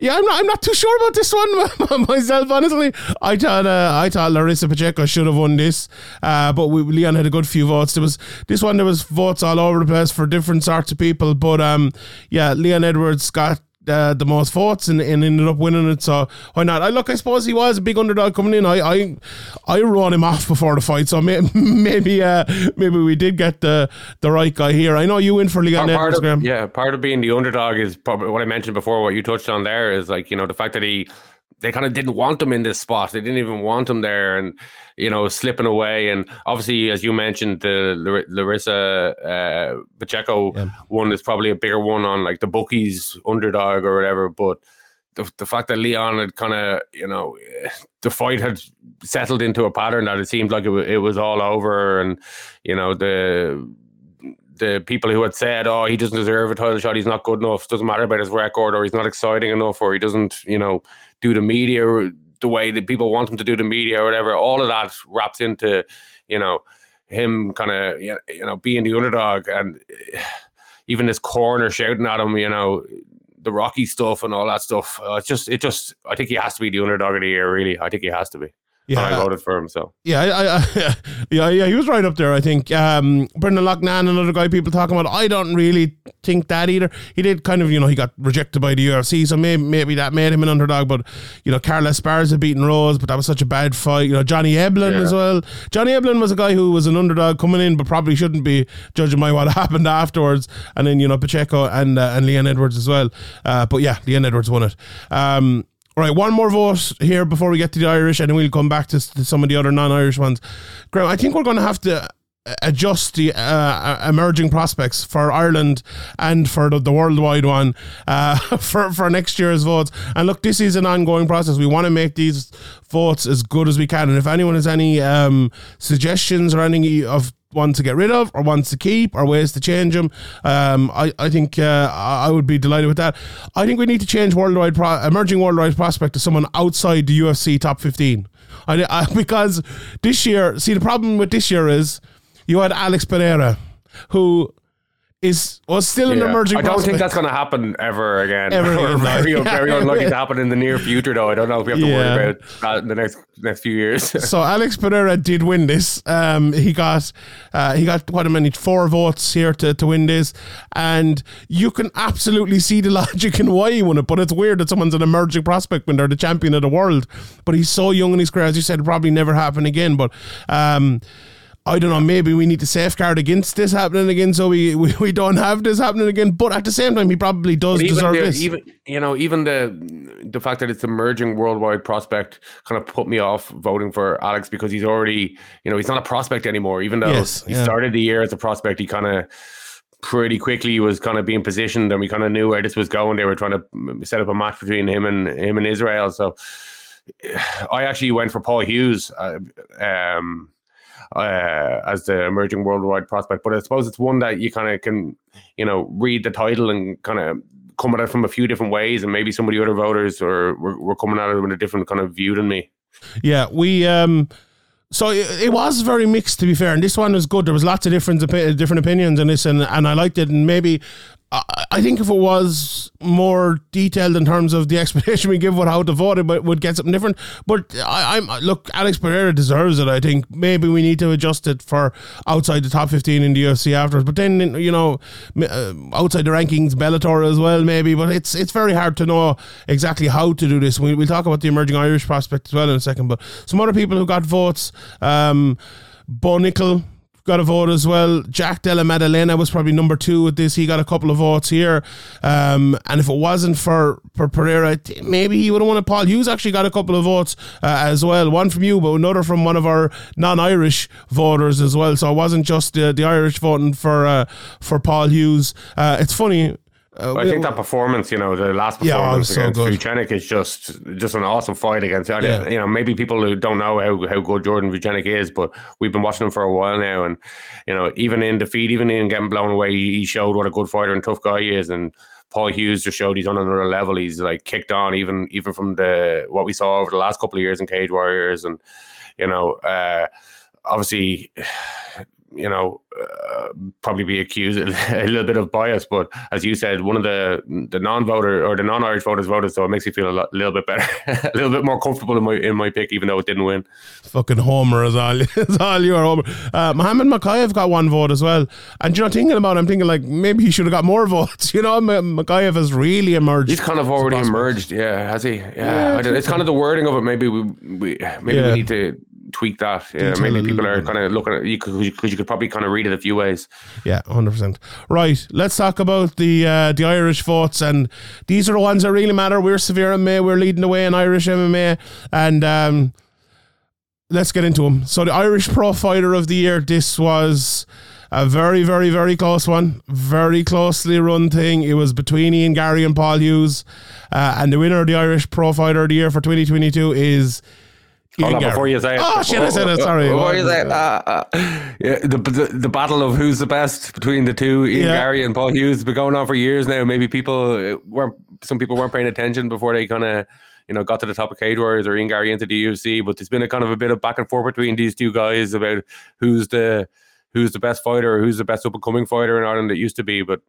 yeah, I'm not, I'm not too sure about this one myself. Honestly, I thought uh, I thought Larissa Pacheco should have won this, uh, but we, Leon had a good few votes. There was this one. There was votes all over the place for different sorts of people, but um, yeah, Leon Edwards got uh, the most votes and, and ended up winning it. So why not? I look, I suppose he was a big underdog coming in. I I, I wrote him off before the fight, so may, maybe uh, maybe we did get the the right guy here. I know you win for Leon part Edwards. Of, Graham. Yeah, part of being the underdog is probably what I mentioned before. What you touched on there is, like, you know, the fact that he they kind of didn't want him in this spot. They didn't even want him there, and, you know, slipping away. And obviously, as you mentioned, the Larissa uh, Pacheco yeah. one is probably a bigger one on, like, the bookies underdog or whatever. But the, the fact that Leon had kind of, you know, the fight had settled into a pattern that it seemed like it, it was all over. And, you know, the the people who had said, oh, he doesn't deserve a title shot, he's not good enough, doesn't matter about his record, or he's not exciting enough, or he doesn't, you know, do the media the way that people want him to do the media or whatever, all of that wraps into, you know, him kind of, you know, being the underdog, and even this corner shouting at him, you know, the Rocky stuff and all that stuff. Uh, it's just, it just, I think he has to be the underdog of the year, really. I think he has to be. Yeah, and I voted for him, so. Yeah, I, I, yeah, yeah, he was right up there, I think. Um, Brendan Loughnan, another guy people talking about, I don't really think that either. He did kind of, you know, he got rejected by the U F C, so maybe, maybe that made him an underdog. But, you know, Carl Esparza beating Rose, but that was such a bad fight. You know, Johnny Eblin yeah. as well. Johnny Eblin was a guy who was an underdog coming in, but probably shouldn't be, judging by what happened afterwards. And then, you know, Pacheco and, uh, and Leon Edwards as well. Uh, but yeah, Leon Edwards won it. Um, Right, one more vote here before we get to the Irish, and then we'll come back to, to some of the other non-Irish ones. Graham, I think we're going to have to adjust the uh, emerging prospects for Ireland and for the, the worldwide one uh, for, for next year's votes. And look, this is an ongoing process. We want to make these votes as good as we can. And if anyone has any um, suggestions or any of one to get rid of or ones to keep or ways to change them. Um, I, I think uh, I would be delighted with that. I think we need to change worldwide pro- emerging worldwide prospect to someone outside the U F C top fifteen. I, I, because this year, see, the problem with this year is you had Alex Pereira, who is was still an yeah. emerging I don't prospect. think that's going to happen ever again. Ever again. very, very unlikely to happen in the near future, though. I don't know if we have to yeah. worry about that in the next next few years. So Alex Pereira did win this. Um, he got uh, he got quite a many four votes here to, to win this, and you can absolutely see the logic in why he won it. But it's weird that someone's an emerging prospect when they're the champion of the world. But he's so young in his career, as you said, it'll probably never happen again. But um. I don't know, maybe we need to safeguard against this happening again so we, we, we don't have this happening again. But at the same time, he probably does deserve the, this. Even, you know, even the the fact that it's emerging worldwide prospect kind of put me off voting for Alex because he's already, you know, he's not a prospect anymore. Even though yes, he yeah. started the year as a prospect, he kind of pretty quickly was kind of being positioned and we kind of knew where this was going. They were trying to set up a match between him and him and Israel. So I actually went for Paul Hughes. Uh, um Uh, as the emerging worldwide prospect, but I suppose it's one that you kind of can, you know, read the title and kind of come at it from a few different ways, and maybe some of the other voters or were, were coming at it with a different kind of view than me. Yeah, we. Um, so it, it was very mixed, to be fair, and this one was good. There was lots of different different opinions on this, and and I liked it, and maybe. I think if it was more detailed in terms of the explanation we give about how to vote, it would get something different. But I, I'm look, Alex Pereira deserves it, I think. Maybe we need to adjust it for outside the top fifteen in the U F C afterwards. But then, you know, outside the rankings, Bellator as well, maybe. But it's it's very hard to know exactly how to do this. We, we'll talk about the emerging Irish prospect as well in a second. But some other people who got votes, um, Bo Nickel got a vote as well. Jack Della Maddalena was probably number two with this. He got a couple of votes here. Um, and if it wasn't for, for Pereira, maybe he would have won it. Paul Hughes actually got a couple of votes uh, as well. One from you, but another from one of our non-Irish voters as well. So it wasn't just the, the Irish voting for uh, for Paul Hughes. Uh, it's funny. Uh, well, I think that performance, you know, the last performance yeah, against so Vucenic is just just an awesome fight against. Yeah. You know, maybe people who don't know how, how good Jordan Vucenic is, but we've been watching him for a while now, and you know, even in defeat, even in getting blown away, he showed what a good fighter and tough guy he is. And Paul Hughes just showed he's on another level. He's like kicked on, even even from the what we saw over the last couple of years in Cage Warriors, and you know, uh, obviously. you know, uh, probably be accused of a little bit of bias, but as you said, one of the the non-voter or the non-Irish voters voted, so it makes me feel a lot, little bit better, a little bit more comfortable in my in my pick, even though it didn't win. Fucking Homer is all, is all you are, Homer. Uh, Muhammad Makhachev got one vote as well, and you know, thinking about it, I'm thinking like maybe he should have got more votes. You know, Makhachev has really emerged. He's kind of already emerged, yeah, has he? Yeah, yeah I don't, it's kind of the wording of it. Maybe we, we maybe yeah. we need to tweak that. Yeah, maybe people are kind of looking at you because you could probably kind of read it a few ways. Yeah, one hundred percent. Right, let's talk about the uh, the Irish votes, and these are the ones that really matter. We're Severe M M A, we're leading the way in Irish M M A, and um, let's get into them. So the Irish Pro Fighter of the Year, this was a very, very, very close one. Very closely run thing. It was between Ian Garry and Paul Hughes, uh, and the winner of the Irish Pro Fighter of the Year for twenty twenty-two is... Hold on, before you say it. Oh, shit, I said it, sorry. Before you say it, uh, uh, yeah, the, the, the battle of who's the best between the two, Ian yeah. Garry and Paul Hughes, has been going on for years now. Maybe people weren't, some people weren't paying attention before they kind of, you know, got to the top of Cage Warriors or Ian Garry into the U F C, but there's been a kind of a bit of back and forth between these two guys about who's the who's the best fighter or who's the best up-and-coming fighter in Ireland that used to be, but...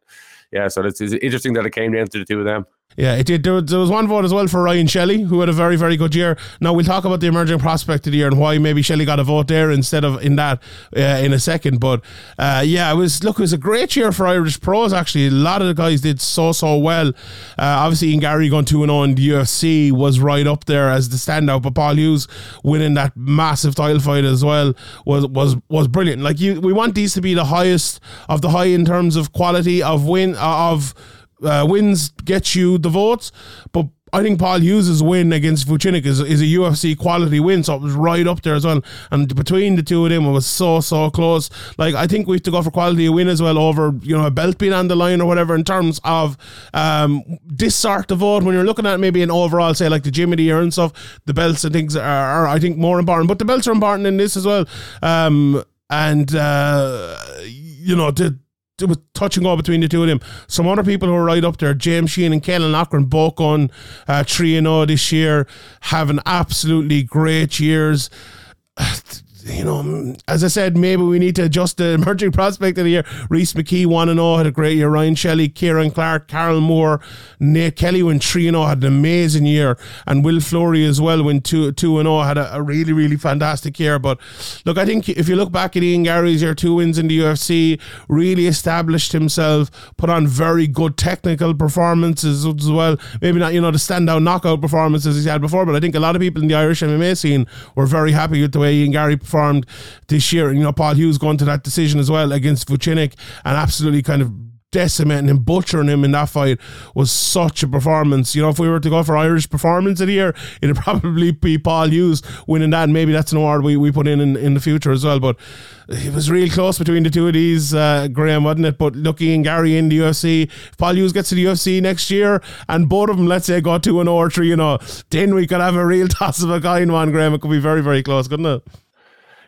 Yeah, so it's interesting that it came down to the two of them. Yeah, it did. There was one vote as well for Ryan Shelley, who had a very, very good year. Now, we'll talk about the emerging prospect of the year and why maybe Shelley got a vote there instead of in that uh, in a second. But uh, yeah, it was look, it was a great year for Irish pros, actually. A lot of the guys did so, so well. Uh, obviously, Ian Garry going two and oh in the U F C was right up there as the standout. But Paul Hughes winning that massive title fight as well was was, was brilliant. Like, you, we want these to be the highest of the high in terms of quality of win. Of uh, wins get you the votes, but I think Paul Hughes' win against Vucenic is, is a U F C quality win, so it was right up there as well. And between the two of them, it was so, so close. Like, I think we have to go for quality win as well over, you know, a belt being on the line or whatever in terms of um, this sort of vote. When you're looking at maybe an overall, say, like the gym of the year and stuff, the belts and things are, are I think, more important. But the belts are important in this as well. Um, and uh, you know, the, it was touch and go between the two of them. Some other people who are right up there, James Sheehan and Kayla Harrison, both on uh, three and oh this year, having absolutely great years. You know, as I said, maybe we need to adjust the emerging prospect of the year. Reese McKee, one and oh, had a great year. Ryan Shelley, Kieran Clark, Carol Moore, Nate Kelly went three and oh, had an amazing year. And Will Flory as well went two and oh, had a, a really, really fantastic year. But look, I think if you look back at Ian Garry's year, two wins in the U F C, really established himself, put on very good technical performances as well. Maybe not, you know, the standout knockout performances he had before, but I think a lot of people in the Irish M M A scene were very happy with the way Ian Garry performed this year. And, you know, Paul Hughes going to that decision as well against Vucenic and absolutely kind of decimating him, butchering him in that fight was such a performance. You know, if we were to go for Irish performance of the year, it'd probably be Paul Hughes winning that, and maybe that's an award we, we put in, in in the future as well. But it was real close between the two of these, uh, Graham, wasn't it? But look, Ian Garry in the U F C, if Paul Hughes gets to the U F C next year and both of them, let's say, go two and oh or three, you know, then we could have a real toss of a coin one, Graham. It could be very, very close, couldn't it?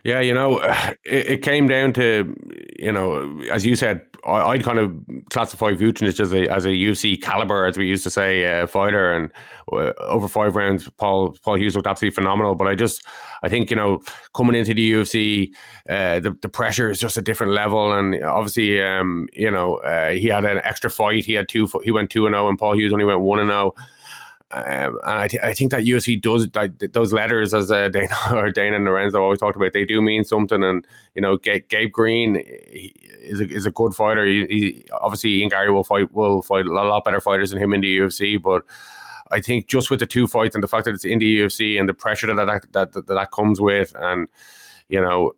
Yeah, you know, it, it came down to, you know, as you said, I, I'd kind of classify Vucenic as a as a U F C caliber, as we used to say, uh, fighter. And uh, over five rounds, Paul Paul Hughes looked absolutely phenomenal. But I just, I think, you know, coming into the U F C, uh, the the pressure is just a different level. And obviously, um, you know, uh, he had an extra fight. He had two. He went two and zero, and Paul Hughes only went one and zero. Um, and I, th- I think that U F C does, like, those letters, as uh, Dana or Dana and Lorenzo always talked about, they do mean something. And, you know, G- Gabe Green he is a, is a good fighter. He, he, obviously, Ian Garry will fight will fight a lot better fighters than him in the U F C. But I think just with the two fights and the fact that it's in the U F C and the pressure that that that, that, that comes with, and, you know,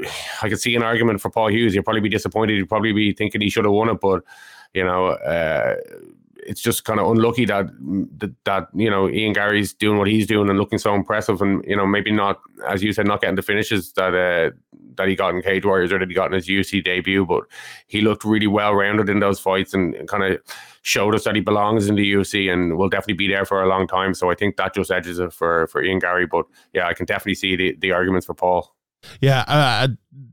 uh, I could see an argument for Paul Hughes. He'd probably be disappointed. He'd probably be thinking he should have won it. But, you know, uh, it's just kind of unlucky that, that that you know, Ian Garry's doing what he's doing and looking so impressive, and, you know, maybe not, as you said, not getting the finishes that uh, that he got in Cage Warriors or that he got in his U F C debut. But he looked really well rounded in those fights and kind of showed us that he belongs in the U F C and will definitely be there for a long time. So I think that just edges it for for Ian Garry. But yeah, I can definitely see the the arguments for Paul. Yeah, uh,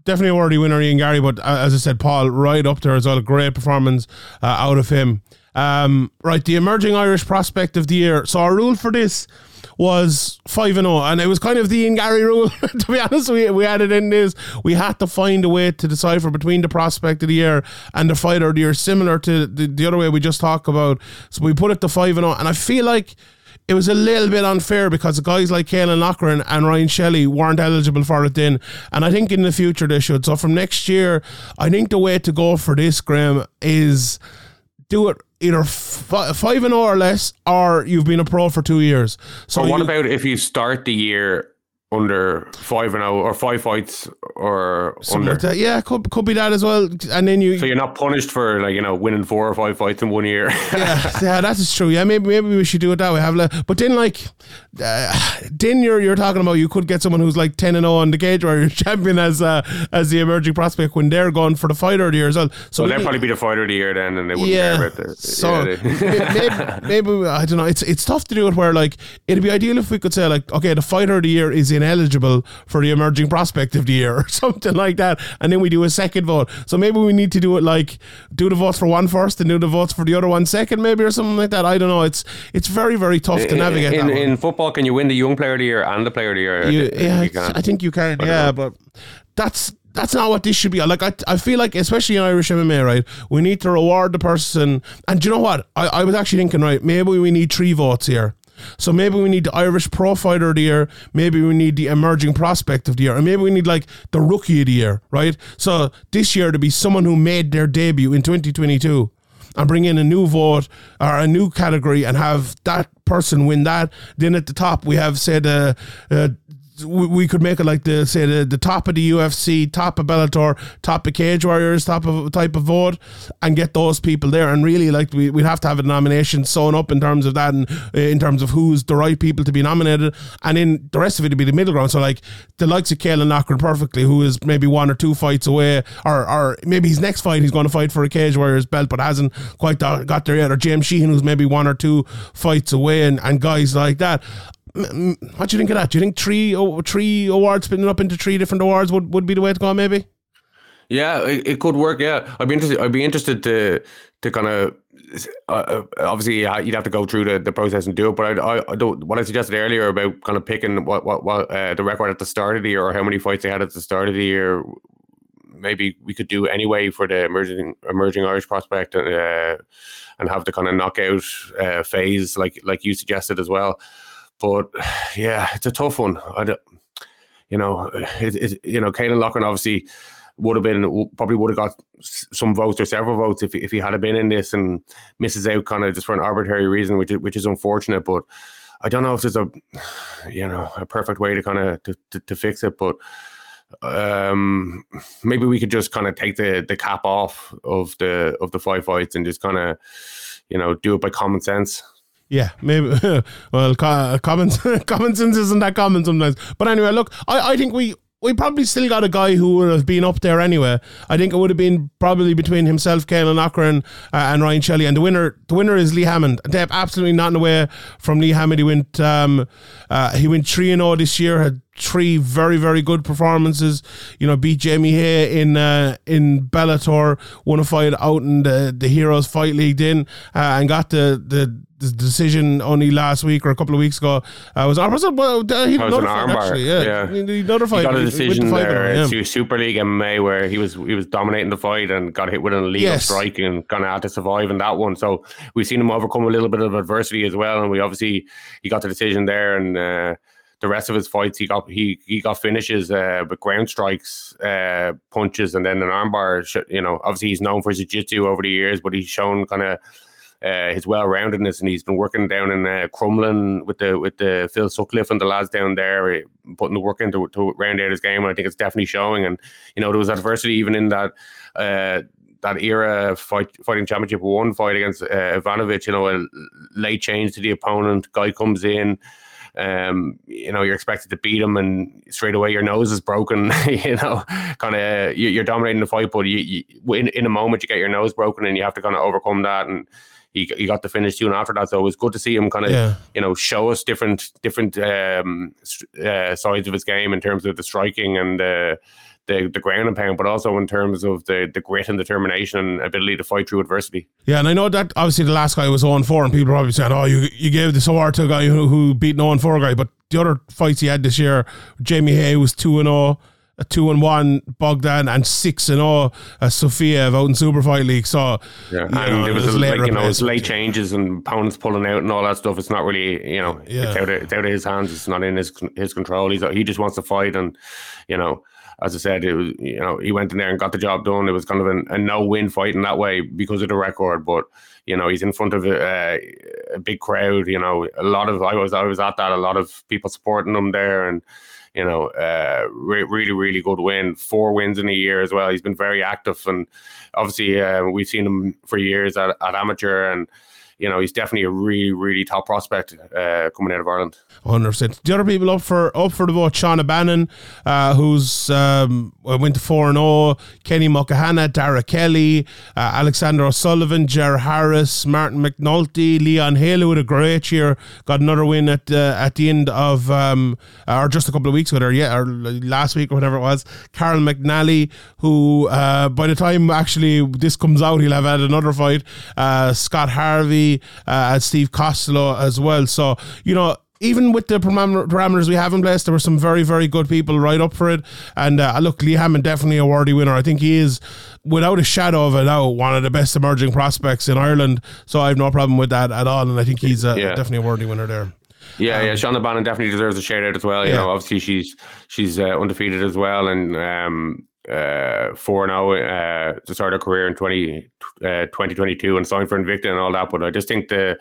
definitely a worthy winner, Ian Garry. But as I said, Paul right up there as well. Great performance uh, out of him. Um, right, the emerging Irish prospect of the year. So our rule for this was five and oh, and it was kind of the Ian Garry rule. To be honest, we, we had it in this. We had to find a way to decipher between the prospect of the year and the fighter of the year, similar to the, the other way we just talked about. So we put it to five and oh, and I feel like it was a little bit unfair because guys like Kayla Harrison and Ryan Shelley weren't eligible for it then. And I think in the future they should. So from next year, I think the way to go for this, Graham, is do it either f- five and or less, or you've been a pro for two years. So or what you, about if you start the year under five and oh, or five fights or under? Like that. Yeah, could could be that as well. And then you so you're not punished for, like, you know, winning four or five fights in one year. yeah, yeah, that is true. Yeah, maybe maybe we should do it that way. Have like, but then like uh, then you're you're talking about you could get someone who's like ten and oh on the Cage Warriors champion as uh, as the emerging prospect when they're going for the fighter of the year as well. So well, they'll probably be the fighter of the year then, and they wouldn't yeah, care about the so yeah, maybe, maybe I don't know. It's it's tough to do it where, like, it'd be ideal if we could say, like, okay, the fighter of the year is in. Eligible for the emerging prospect of the year or something like that, and then we do a second vote. So maybe we need to do it like do the votes for one first and do the votes for the other one second, maybe, or something like that. I don't know. It's it's very very tough in, to navigate. In, that in, in football, can you win the young player of the year and the player of the year? You, yeah, you I think you can. Whatever. Yeah, but that's. That's not what this should be. Like I, I feel like, especially in Irish M M A, right, we need to reward the person. And do you know what? I, I was actually thinking, right, maybe we need three votes here. So maybe we need the Irish Pro Fighter of the Year, maybe we need the Emerging Prospect of the Year, and maybe we need, like, the Rookie of the Year, right? So this year to be someone who made their debut in twenty twenty-two and bring in a new vote or a new category and have that person win that. Then at the top we have, say, the... Uh, we could make it like the say the, the top of the U F C, top of Bellator, top of Cage Warriors, top of type of vote, and get those people there. And really, like, we, we'd have to have a nomination sewn up in terms of that, and uh, in terms of who's the right people to be nominated. And then the rest of it would be the middle ground. So, like, the likes of Kayla Harrison perfectly, who is maybe one or two fights away, or or maybe his next fight he's going to fight for a Cage Warriors belt but hasn't quite got there yet, or James Sheehan, who's maybe one or two fights away, and, and guys like that. What do you think of that? Do you think three, oh, three awards spinning up into three different awards would, would be the way to go, maybe? Yeah, it, it could work. Yeah, I'd be interested. I'd be interested to to kind of uh, obviously you'd have to go through the, the process and do it. But I, I, I don't. What I suggested earlier about kind of picking what what what uh, the record at the start of the year or how many fights they had at the start of the year, maybe we could do anyway for the emerging emerging Irish prospect and uh, and have the kind of knockout uh, phase like like you suggested as well. But yeah, it's a tough one. I don't, you know, it, it, you know, Kayla Loughnan obviously would have been, probably would have got some votes or several votes if if he had been in this, and misses out kind of just for an arbitrary reason, which is, which is unfortunate. But I don't know if there's a, you know, a perfect way to kind of to, to, to fix it. But um, maybe we could just kind of take the the cap off of the of the five fights and just kind of, you know, do it by common sense. Yeah, maybe. Well, co- common common sense isn't that common sometimes. But anyway, look, I, I think we. We probably still got a guy who would have been up there anyway. I think it would have been probably between himself, Kayla Loughnan, uh, and Ryan Shelley. And the winner, the winner is Lee Hammond. They've absolutely nothing away from Lee Hammond. He went, um, uh, he went three and zero this year. Had three very, very good performances. You know, beat Jamie Hay in uh, in Bellator. Won a fight out in the, the Heroes Fight League then, uh, and got the the. The decision only last week or a couple of weeks ago. I was, I was, well, he was an armbar. Actually, yeah, yeah. He, he notified. He got a decision the there. It's yeah. Super League M M A where he was he was dominating the fight and got hit with an illegal yes. strike and kind of had to survive in that one. So we've seen him overcome a little bit of adversity as well. And we obviously he got the decision there, and uh, the rest of his fights he got he he got finishes uh, with ground strikes, uh, punches, and then an armbar. You know, obviously he's known for his jiu-jitsu over the years, but he's shown kind of. Uh, his well-roundedness, and he's been working down in uh, Crumlin with the with the Phil Sutcliffe and the lads down there, putting the work in to, to round out his game. And I think it's definitely showing. And you know, there was adversity even in that uh, that era fight, fighting championship one fight against uh, Ivanovic. You know, a late change to the opponent, guy comes in. Um, you know, you're expected to beat him, and straight away your nose is broken. You know, kind of you, you're dominating the fight, but you, you in in a moment you get your nose broken, and you have to kind of overcome that. And He, he got the finish soon after that, so it was good to see him kind of, yeah. you know, show us different different um, uh, sides of his game in terms of the striking and uh, the the ground and pound, but also in terms of the, the grit and determination and ability to fight through adversity. Yeah, and I know that obviously the last guy was oh and four, and people are probably saying, oh, you you gave this award to a guy who, who beat an oh and four guy, but the other fights he had this year, Jamie Hay was two and oh. A two and one Bogdan, and six and all uh, Sofiev out in Super Fight League. So yeah, and know, it was, it was a, like, you know, it's late changes and opponents pulling out and all that stuff. It's not really, you know, yeah. it's, out of, it's out of his hands. It's not in his his control. He's he just wants to fight, and you know, as I said, it was, you know, he went in there and got the job done. It was kind of an, a no win fight in that way because of the record, but. You know, he's in front of a, a big crowd. You know, a lot of I was I was at that. A lot of people supporting him there, and you know, uh, re- really, really good win. Four wins in a year as well. He's been very active, and obviously uh, we've seen him for years at, at amateur, and you know, he's definitely a really, really top prospect uh, coming out of Ireland. one hundred percent. The other people up for up for the vote: Sean Bannon, uh, who's um, went to four and zero. Kenny Mokahana, Dara Kelly, uh, Alexander O'Sullivan, Ger Harris, Martin McNulty, Leon Haley with a great year, got another win at uh, at the end of um, or just a couple of weeks ago, or yeah, or last week or whatever it was. Carol McNally, who uh, by the time actually this comes out, he'll have had another fight. Uh, Scott Harvey uh, and Steve Costello as well. So you know. Even with the parameters we have in place, there were some very, very good people right up for it. And uh, look, Lee Hammond, definitely a worthy winner. I think he is, without a shadow of a doubt, one of the best emerging prospects in Ireland. So I have no problem with that at all. And I think he's a, yeah. definitely a worthy winner there. Yeah, um, yeah. Sean Bannon definitely deserves a shout out as well. You yeah. know, obviously she's she's uh, undefeated as well, and um, uh, four and oh uh, to start her career in twenty twenty-two and signed for Invicta and all that. But I just think the,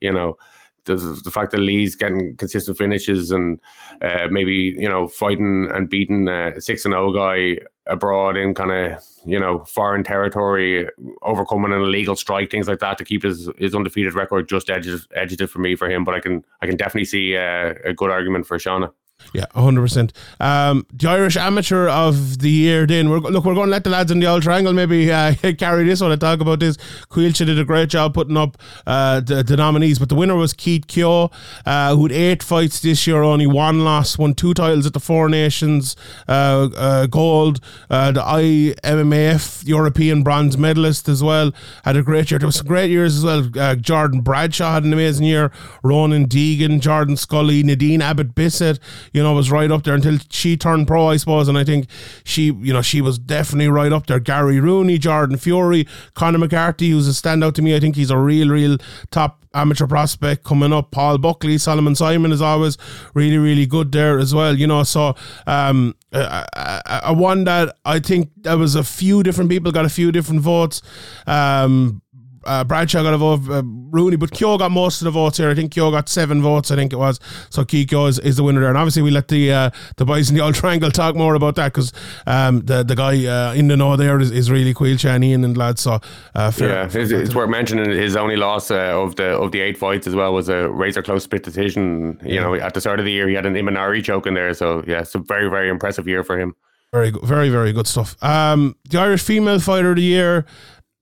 you know, the fact that Lee's getting consistent finishes and uh, maybe, you know, fighting and beating a six and oh guy abroad in kind of, you know, foreign territory, overcoming an illegal strike, things like that, to keep his, his undefeated record just edges, edges it for me for him. But I can I can definitely see uh, a good argument for Shauna. Yeah, one hundred percent. Um, the Irish Amateur of the Year, then. We're, look, we're going to let the lads in the old triangle maybe uh, carry this one and talk about this. Cuilche did a great job putting up uh, the, the nominees, but the winner was Keith Keogh, uh, who had eight fights this year, only one loss, won two titles at the Four Nations uh, uh, Gold, uh, the I M M A F European bronze medalist as well, had a great year. There was some great years as well. Uh, Jordan Bradshaw had an amazing year, Ronan Deegan, Jordan Scully, Nadine Abbott-Bissett, you know, was right up there until she turned pro, I suppose, and I think she, you know, she was definitely right up there. Gary Rooney, Jordan Fury, Conor McCarthy, who's a standout to me. I think he's a real, real top amateur prospect coming up. Paul Buckley, Solomon Simon is always really, really good there as well, you know, so um, a, a, a one that I think there was a few different people, got a few different votes, um, Uh, Bradshaw got a vote, uh, Rooney, but Keogh got most of the votes here. I think Keogh got seven votes, I think it was. So Keogh is, is the winner there. And obviously we let the uh, the boys in the old triangle talk more about that, because um, the the guy uh, in the know there is, is really Cuilche and Ian and lads. So uh, fair. Yeah, it's, it's worth mentioning his only loss uh, of the of the eight fights as well was a razor close split decision. You yeah. know, at the start of the year he had an Imanari choke in there. So yeah, it's a very, very impressive year for him. Very good, very, very good stuff. Um, the Irish Female Fighter of the Year.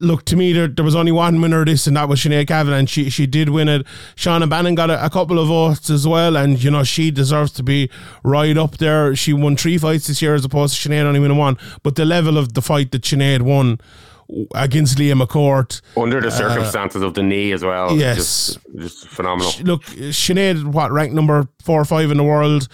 Look, to me, there, there was only one winner of this, and that was Sinead Kavanagh, and she, she did win it. Shauna Bannon got a, a couple of votes as well, and, you know, she deserves to be right up there. She won three fights this year as opposed to Sinead only winning one. But the level of the fight that Sinead won against Leah McCourt, under the circumstances uh, of the knee as well, yes, just, just phenomenal. Look, Sinead, what, ranked number four or five in the world?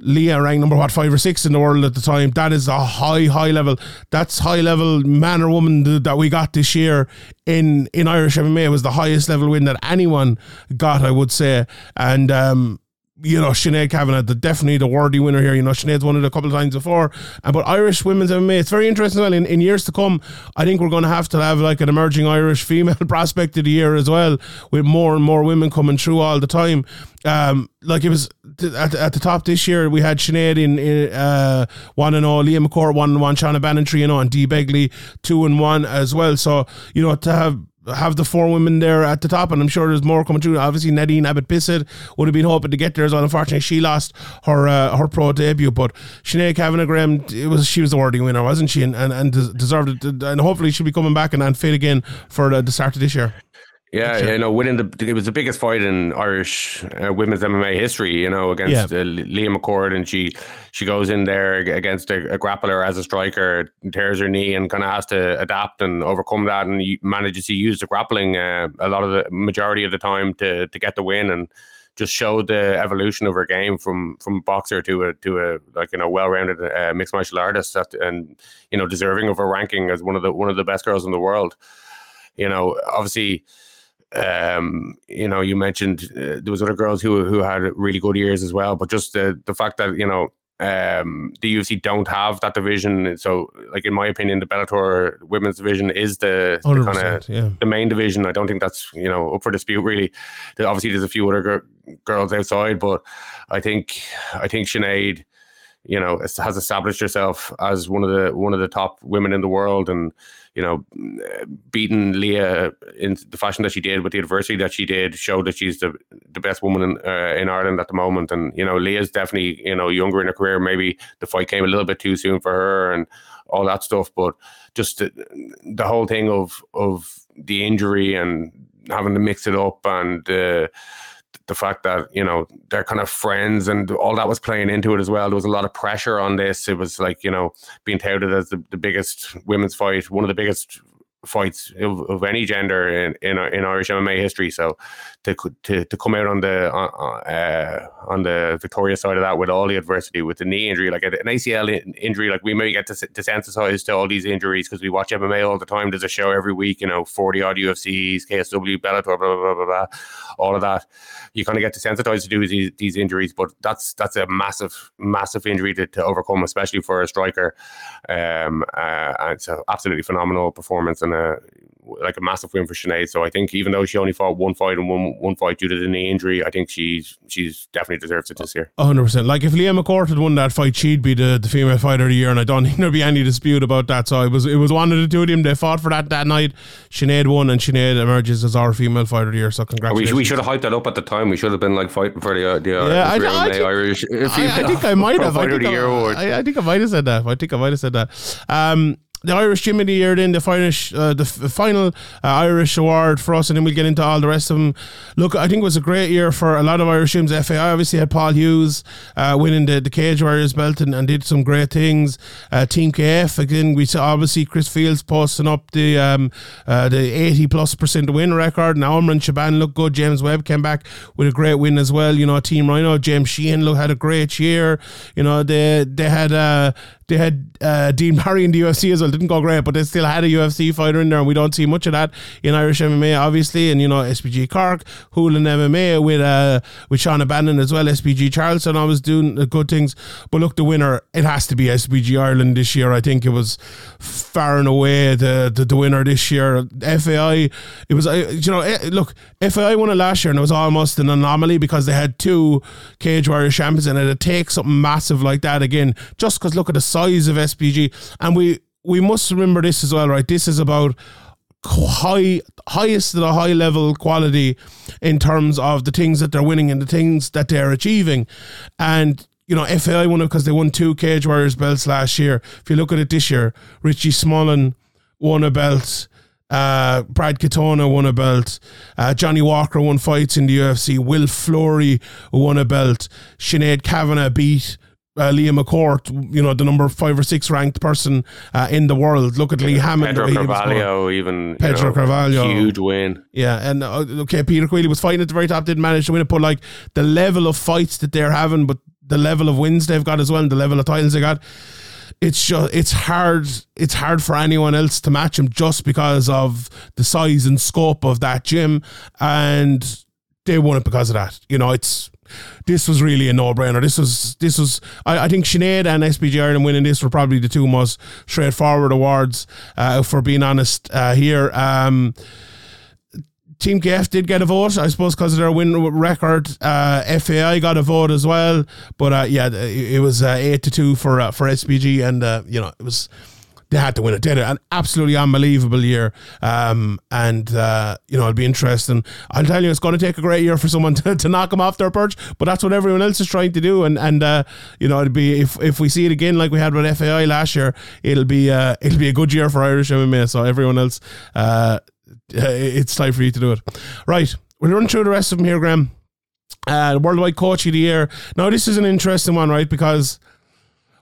Leah ranked number what five or six in the world at the time. That is a high, high level. That's high level man or woman th- that we got this year in in Irish M M A. It was the highest level win that anyone got, I would say. And um, you know, Sinead Kavanagh, the, definitely the worthy winner here. You know, Sinead's won it a couple of times before. Uh, but Irish women's M M A, it's very interesting as well. In, in years to come, I think we're going to have to have like an emerging Irish female prospect of the year as well, with more and more women coming through all the time. Um, like it was th- at, the, at the top this year, we had Sinead in, in uh, one and all, Leah McCourt one and one, Shauna Bannon three and all, and Dee Begley two and one as well. So you know, to have have the four women there at the top, and I'm sure there's more coming through. Obviously, Nadine Abbott-Bissett would have been hoping to get there as well. Unfortunately, she lost her uh, her pro debut, but Sinead Kavanagh Graham, it was she was the worthy winner, wasn't she? And and, and deserved it, and hopefully she'll be coming back and, and fit again for the, the start of this year. Yeah, sure. You know, winning the, it was the biggest fight in Irish uh, women's M M A history, you know, against yeah. uh, Leah McCord, and she she goes in there against a, a grappler as a striker, tears her knee, and kind of has to adapt and overcome that, and manages to use the grappling uh, a lot of the majority of the time to to get the win, and just showed the evolution of her game from from boxer to a to a like you know well-rounded uh, mixed martial artist, that, and you know deserving of her ranking as one of the one of the best girls in the world. You know, obviously. Um, you know, you mentioned uh, there was other girls who who had really good years as well, but just the the fact that you know um, the U F C don't have that division, so like in my opinion, the Bellator women's division is the, the kind of yeah. the main division. I don't think that's you know up for dispute really. The, obviously, there's a few other gr- girls outside, but I think I think Sinead, you know, has established herself as one of the one of the top women in the world, and you know, beating Leah in the fashion that she did with the adversity that she did showed that she's the the best woman in uh, in Ireland at the moment. And you know, Leah's definitely you know younger in her career. Maybe the fight came a little bit too soon for her and all that stuff. But just the, the whole thing of of the injury and having to mix it up and. Uh, The fact that, you know, they're kind of friends and all that was playing into it as well. There was a lot of pressure on this. It was like, you know, being touted as the, the biggest women's fight, one of the biggest fights of, of any gender in, in in Irish M M A history. So to to to come out on the uh, on the victorious side of that with all the adversity, with the knee injury, like an A C L injury, like we may get desensitized to all these injuries because we watch M M A all the time. There's a show every week, you know, forty odd U F Cs, K S W, Bellator, blah blah blah blah, all of that. You kind of get desensitized to do these these injuries, but that's that's a massive massive injury to, to overcome, especially for a striker. Um, uh, and so absolutely phenomenal performance and. Uh, like a massive win for Sinead. So I think even though she only fought one fight and one one fight due to the knee injury, I think she's she's definitely deserves it this year. one hundred percent. Like if Leah McCourt had won that fight, she'd be the, the female fighter of the year, and I don't think there'd be any dispute about that. So it was it was one of the two of them. They fought for that that night. Sinead won, and Sinead emerges as our female fighter of the year. So congratulations. We, we should have hyped that up at the time. We should have been like fighting for the, the, yeah, the I, I, I think, Irish. I, I think I might have. I think I, I think I might have said that. I think I might have said that. Um, The Irish Gym of the Year, then the, finish, uh, the f- final uh, Irish award for us, and then we'll get into all the rest of them. Look, I think it was a great year for a lot of Irish gyms. F A I obviously had Paul Hughes uh, winning the, the Cage Warriors belt and, and did some great things. Uh, Team K F, again, we saw obviously Chris Fields posting up the um, uh, the eighty plus percent win record. Now Omran Shaban looked good. James Webb came back with a great win as well. You know, Team Rhino, James Sheehan look, had a great year. You know, they, they had... Uh, They had uh, Dean Barry in the U F C as well. Didn't go great, but they still had a U F C fighter in there, and we don't see much of that in Irish M M A, obviously. And you know, S P G Cork, Hoolan M M A with uh, with Sean O'Bannon as well. S P G Charleston always doing good things. But look, the winner, it has to be S P G Ireland this year. I think it was far and away the the, the winner this year. F A I, it was uh, you know look, F A I won it last year, and it was almost an anomaly because they had two Cage Warrior champions, and it'd take something massive like that again. Just because look at the size of S P G, and we we must remember this as well, right? This is about high highest of the high level quality in terms of the things that they're winning and the things that they're achieving. And you know, F A I won it because they won two Cage Warriors belts last year. If you look at it this year, Richie Smullen won a belt, uh, Brad Katona won a belt, uh, Johnny Walker won fights in the U F C, Will Flory won a belt, Sinead Kavanagh beat Uh, Leah McCourt, you know, the number five or six ranked person uh, in the world. Look at Lee Hammond. Pedro Carvalho, even Pedro you know, Carvalho, huge win. Yeah, and uh, okay, Peter Quilly was fighting at the very top, didn't manage to win it, but like the level of fights that they're having, but the level of wins they've got as well, and the level of titles they got, it's just it's hard. It's hard for anyone else to match them just because of the size and scope of that gym, and they won it because of that. You know, it's. This was really a no-brainer. This was this was. I, I think Sinead and S P G Ireland winning this were probably the two most straightforward awards. Uh, for being honest, uh, here, um, Team K F did get a vote, I suppose, because of their win record. Uh, F A I got a vote as well, but uh, yeah, it, it was uh, eight to two for uh, for S P G, and uh, you know it was. They had to win it. They had an absolutely unbelievable year. Um, and, uh, you know, it'll be interesting. I'll tell you, it's going to take a great year for someone to, to knock them off their perch, but that's what everyone else is trying to do. And, and uh, you know, it'll be, if if we see it again like we had with F A I last year, it'll be uh, it'll be a good year for Irish M M A. So everyone else, uh, it's time for you to do it. Right, we'll run through the rest of them here, Graham. Uh, Worldwide Coach of the Year. Now, this is an interesting one, right? Because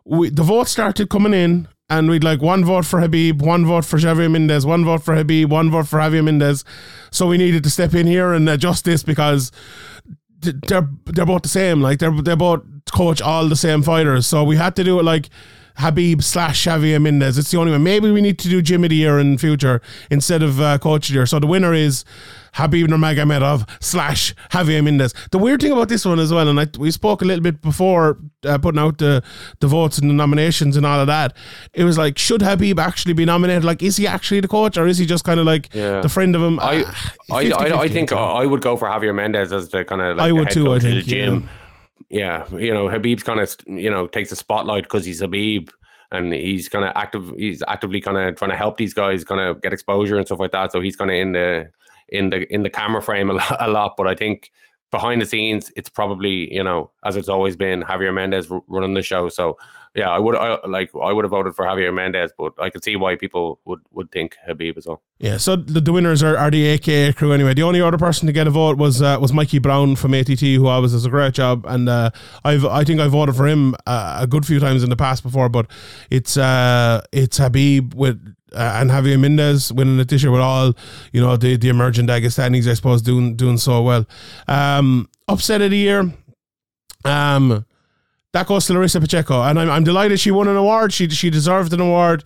we, the votes started coming in, and we'd like one vote for Habib, one vote for Javier Mendez, one vote for Habib, one vote for Javier Mendez. So we needed to step in here and adjust this because they're they're both the same. Like they're they both coach all the same fighters. So we had to do it like Habib slash Javier Mendez. It's the only way. Maybe we need to do Gym of the Year in future instead of uh, Coach of the Year. So the winner is Habib Nurmagomedov slash Javier Mendez. The weird thing about this one as well, and I, we spoke a little bit before uh, putting out the, the votes and the nominations and all of that, it was like, should Habib actually be nominated? Like, is he actually the coach, or is he just kind of like yeah. the friend of him? I I, fifty, I, I, I think so. I would go for Javier Mendez as the kind of like I would too. I think the gym. Yeah. Yeah, you know, Habib's kind of, you know, takes the spotlight because he's Habib, and he's kind of active. He's actively kind of trying to help these guys kind of get exposure and stuff like that. So he's kind of in the in the in the camera frame a lot, a lot. But I think behind the scenes, it's probably, you know, as it's always been, Javier Mendez r- running the show. So yeah, I would I, like I would have voted for Javier Mendez, but I could see why people would, would think Habib as well. Yeah, so the, the winners are, are the A K A crew anyway. The only other person to get a vote was uh, was Mikey Brown from A T T, who always does a great job, and uh, I've I think I voted for him uh, a good few times in the past before, but it's uh, it's Habib with uh, and Javier Mendez winning it this year with all, you know, the the emerging Dagestanis, I suppose, doing doing so well. Um, upset of the year. Um. that goes to Larissa Pacheco. And I'm, I'm delighted she won an award. She she deserved an award.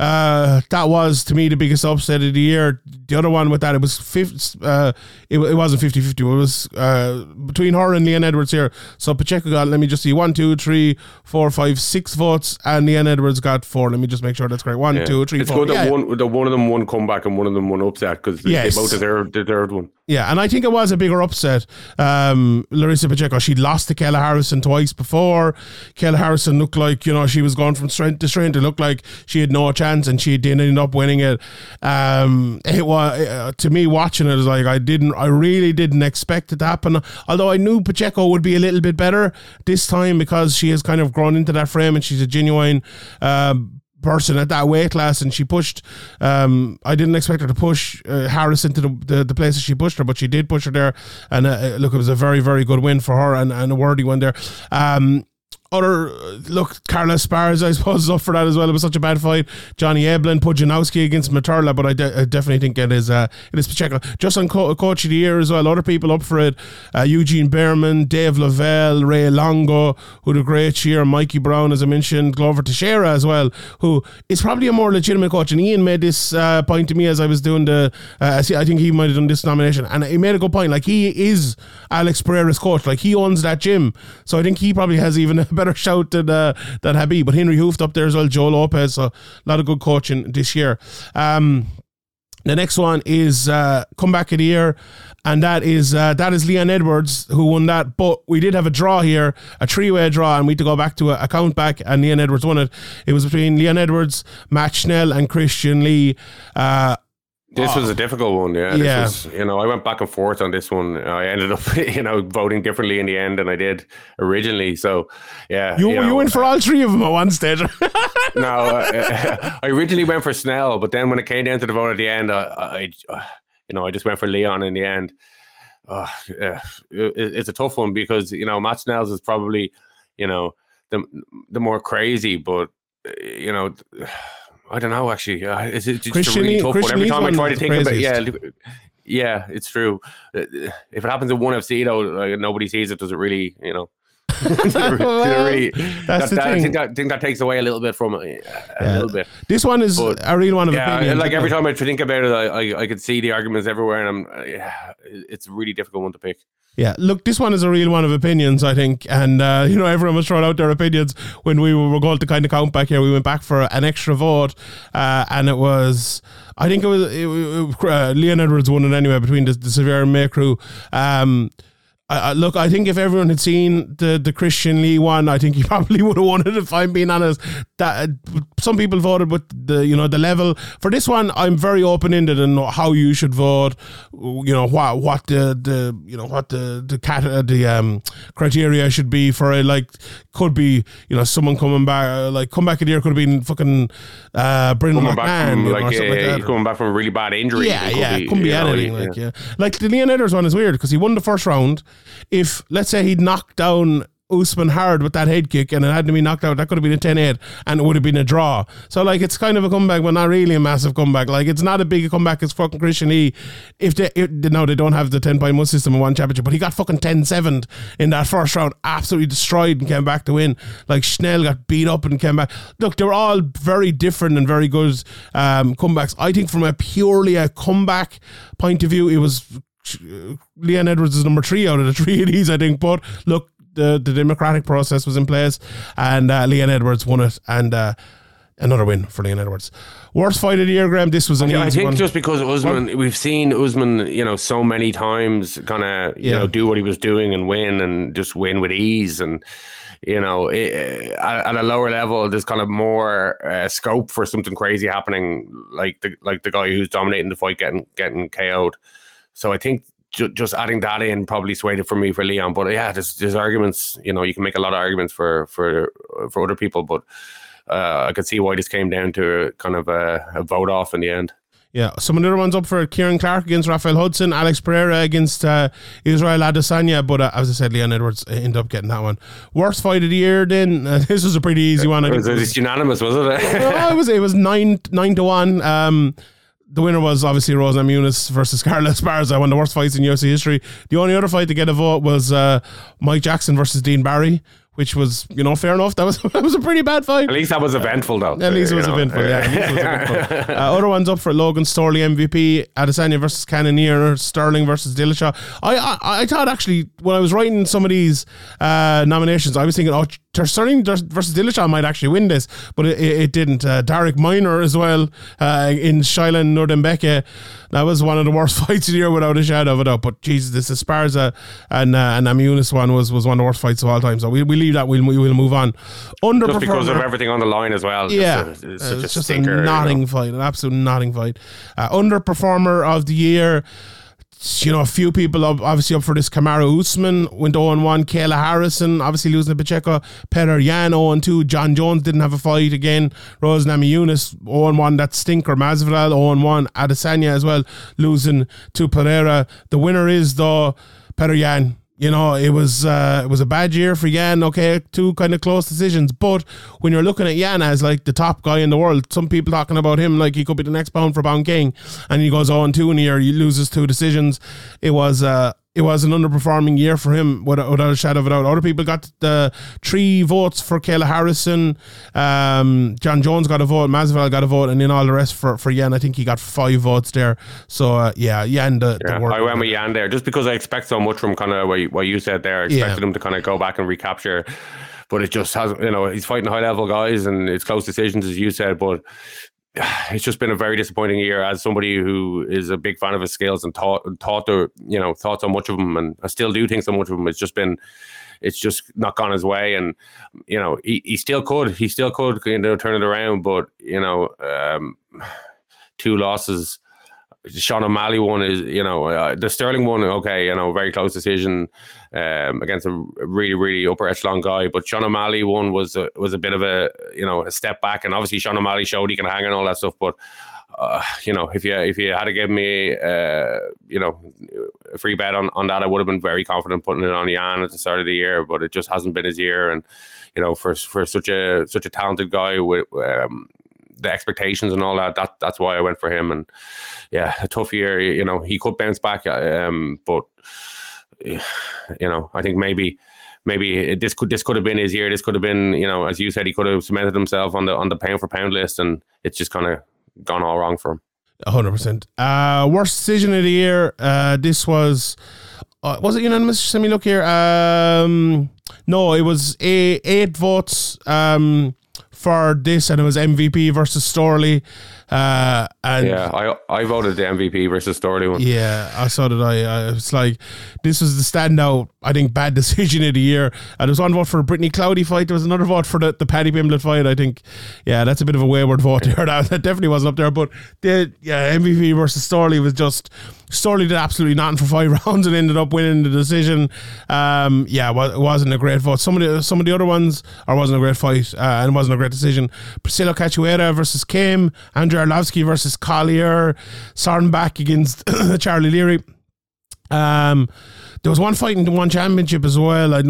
Uh, that was, to me, the biggest upset of the year. The other one with that, it was fifty, uh, it, it wasn't fifty-fifty. It was uh, between her and Leon Edwards here. So Pacheco got, let me just see, one, two, three, four, five, six votes. And Leon Edwards got four. Let me just make sure that's correct. One, yeah. two, three, it's four. It's good that yeah. one, the one of them won comeback and one of them won upset because yes. they both deserved, deserved one. Yeah, and I think it was a bigger upset. Um, Larissa Pacheco, she lost to Kayla Harrison twice before. Kayla Harrison looked like, you know, she was going from strength to strength. It looked like she had no chance, and she didn't end up winning it. Um, it was uh, to me watching it, it was like I didn't, I really didn't expect it to happen. Although I knew Pacheco would be a little bit better this time because she has kind of grown into that frame and she's a genuine. Um, person at that weight class, and she pushed um, I didn't expect her to push uh, Harrison to the, the, the places she pushed her, but she did push her there, and uh, look, it was a very very good win for her, and, and a worthy one there. Um Other, look, Carla Sparza, I suppose, is up for that as well. It was such a bad fight. Johnny Eblin, Pujanowski against Materla, but I, de- I definitely think it is, uh, it is Pacheco. Just on Co- Coach of the Year as well, other people up for it. Uh, Eugene Behrman, Dave Lavelle, Ray Longo, who had a great year. Mikey Brown, as I mentioned. Glover Teixeira as well, who is probably a more legitimate coach. And Ian made this uh, point to me as I was doing the, uh, I think he might have done this nomination. And he made a good point. Like, he is Alex Pereira's coach. Like, he owns that gym. So I think he probably has even a better shout than uh, than Habib, but Henry Hooft up there as well, Joe Lopez, so a lot of good coaching this year. Um, the next one is uh, comeback of the year, and that is uh, that is Leon Edwards, who won that, but we did have a draw here, a three-way draw, and we had to go back to a, a count back, and Leon Edwards won it. It was between Leon Edwards, Matt Schnell, and Christian Lee. Uh, This oh. was a difficult one, yeah. This yeah. was, you know, I went back and forth on this one. I ended up, you know, voting differently in the end than I did originally. So, yeah. You, you, know, you went for all three of them at one stage. no, uh, I originally went for Snell, but then when it came down to the vote at the end, I, I you know, I just went for Leon in the end. Uh, yeah, it, it's a tough one because, you know, Matt Snell's is probably, you know, the the more crazy, but, you know... I don't know, actually. Uh, is it just a really tough Christian one? Every Lee's time I try to think about it, yeah, yeah, it's true. Uh, if it happens in one U F C, though, like, nobody sees it. Does it really, you know? well, really, that's that, the that, thing. I think that, think that takes away a little bit from it. A yeah. little bit. This one is but, a real one of yeah, opinion. Like every time I think about it, I, I, I could see the arguments everywhere, and I'm, yeah, it's a really difficult one to pick. Yeah, look, this one is a real one of opinions, I think. And, uh, you know, everyone was throwing out their opinions. When we were going to kind of count back here, we went back for an extra vote. Uh, and it was, I think it was, it, it, uh, Leon Edwards won it anyway between the, the Severe M M A crew. Um, I, I, look, I think if everyone had seen the, the Christian Lee one, I think he probably would have won it, if I'm being honest. That uh, some people voted with the, you know, the level. For this one, I'm very open-ended on how you should vote, you know, what what the, the you know, what the the, cat, uh, the um, criteria should be for it. Like, could be, you know, someone coming back, uh, like, comeback of the year could have been fucking uh, Brendan Loughnan. Like, like, yeah, like coming back from a really bad injury. Yeah, it could yeah, be, couldn't be know, anything. Like, yeah. Yeah. like, the Leon Edwards one is weird, because he won the first round. If, let's say, he'd knocked down Usman hard with that head kick and it hadn't been knocked out, that could have been a ten eight and it would have been a draw. So, like, it's kind of a comeback, but not really a massive comeback. Like, it's not a big comeback as fucking Christian Lee. If they, if, no, they don't have the ten-point must system in one championship, but he got fucking ten seven in that first round, absolutely destroyed and came back to win. Like, Schnell got beat up and came back. Look, they were all very different and very good um, comebacks. I think from a purely a comeback point of view, it was... Leon Edwards is number three out of the three of these, I think. But look, the, the democratic process was in place, and uh, Leon Edwards won it, and uh, another win for Leon Edwards. Worst fight of the year, Graham. This was an yeah, easy I think one. Just because Usman, what? We've seen Usman, you know, so many times, kind of, you yeah. know, do what he was doing and win, and just win with ease, and you know, it, at, at a lower level, there's kind of more uh, scope for something crazy happening, like the like the guy who's dominating the fight getting getting K O'd. So I think ju- just adding that in probably swayed it for me for Leon. But yeah, there's, there's arguments, you know, you can make a lot of arguments for for, for other people. But uh, I could see why this came down to kind of a, a vote off in the end. Yeah, some of the other ones up for Kieran Clark against Rafael Hudson, Alex Pereira against uh, Israel Adesanya, but uh, as I said, Leon Edwards ended up getting that one. Worst fight of the year then, uh, this was a pretty easy one. I it was, it was unanimous, wasn't it? well, it was, it was nine, nine to one. Um The winner was obviously Rose Namajunas versus Carla Esparza, one of the worst fights in U F C history. The only other fight to get a vote was uh, Mike Jackson versus Dean Barry, which was, you know, fair enough. That was that was a pretty bad fight. At least that was eventful, though. At least it was know. eventful, yeah. At least it was eventful. Uh, other ones up for Logan Storley, M V P, Adesanya versus Cannonier, Sterling versus Dillashaw. I, I I thought, actually, when I was writing some of these uh, nominations, I was thinking, oh, Sterling versus Dillashaw might actually win this, but it, it didn't. Uh, Derek Minor as well uh, in Shailen Nurdembeke. That was one of the worst fights of the year without a shadow of a doubt. But Jesus, this Esparza and uh, and Amunis one was, was one of the worst fights of all time. So we we leave that. We'll we'll move on. Under just because of everything on the line as well. Yeah, just a, it's such uh, it's a just stinker, a nothing you know. fight, an absolute nothing fight. Uh, underperformer of the year. You know, a few people up, obviously up for this. Kamaru Usman went oh and one. Kayla Harrison, obviously losing to Pacheco. Petr Yan oh and two. John Jones didn't have a fight again. Rose Namajunas oh and one. That stinker. Masvidal oh and one. Adesanya as well, losing to Pereira. The winner is, though, Petr Yan. You know, it was uh, it was a bad year for Yan. Okay, two kind of close decisions. But when you're looking at Yan as like the top guy in the world, some people talking about him like he could be the next pound for pound king, and he goes oh and two in a year, he loses two decisions. It was uh, it was an underperforming year for him without, without a shadow of a doubt. Other people got the three votes for Kayla Harrison. Um, John Jones got a vote, Masvidal got a vote, and then all the rest for, for Yan. I think he got five votes there. So uh, yeah, Yan the, yeah, the work. I went with Yan there just because I expect so much from kind of what you, what you said there. I expected yeah. him to kind of go back and recapture, but it just hasn't. You know, he's fighting high level guys and it's close decisions as you said, but it's just been a very disappointing year as somebody who is a big fan of his skills and thought thought the, you know, thought so much of him, and I still do think so much of him. It's just been, it's just not gone his way, and you know he, he still could he still could you know turn it around, but you know um, two losses. Sean O'Malley one is, you know, uh, the Sterling one, okay, you know, very close decision um, against a really, really upper echelon guy. But Sean O'Malley one was a, was a bit of a, you know, a step back. And obviously Sean O'Malley showed he can hang and all that stuff. But, uh, you know, if you if you had to give me, uh, you know, a free bet on, on that, I would have been very confident putting it on Yan at the start of the year. But it just hasn't been his year. And, you know, for for such a such a talented guy with um, the expectations and all that, that that's why I went for him. And yeah, a tough year, you know, he could bounce back, um, but you know, I think maybe maybe this could this could have been his year. This could have been, you know, as you said, he could have cemented himself on the on the pound for pound list, and it's just kind of gone all wrong for him. one hundred percent. Uh, worst decision of the year, uh, this was uh, was it unanimous? Let me look here. Um, no, it was eight, eight votes um for this, and it was M V P versus Storley. Uh, and yeah, I I voted the M V P versus Storley one. Yeah, I so did I. I it's like this was the standout, I think, bad decision of the year. And uh, there was one vote for a Brittany Cloudy fight. There was another vote for the, the Paddy Pimblett fight. I think, yeah, that's a bit of a wayward vote there. That definitely wasn't up there. But the yeah, M V P versus Storley was just, Storley did absolutely nothing for five rounds and ended up winning the decision. Um, yeah, it wasn't a great vote. Some of the some of the other ones, or wasn't a great fight, uh, and it wasn't a great decision. Priscilla Cachoeira versus Kim, Andrew Arlovski versus Collier, Sarnbach against Charlie Leary. Um, there was one fight in the One Championship as well. I don't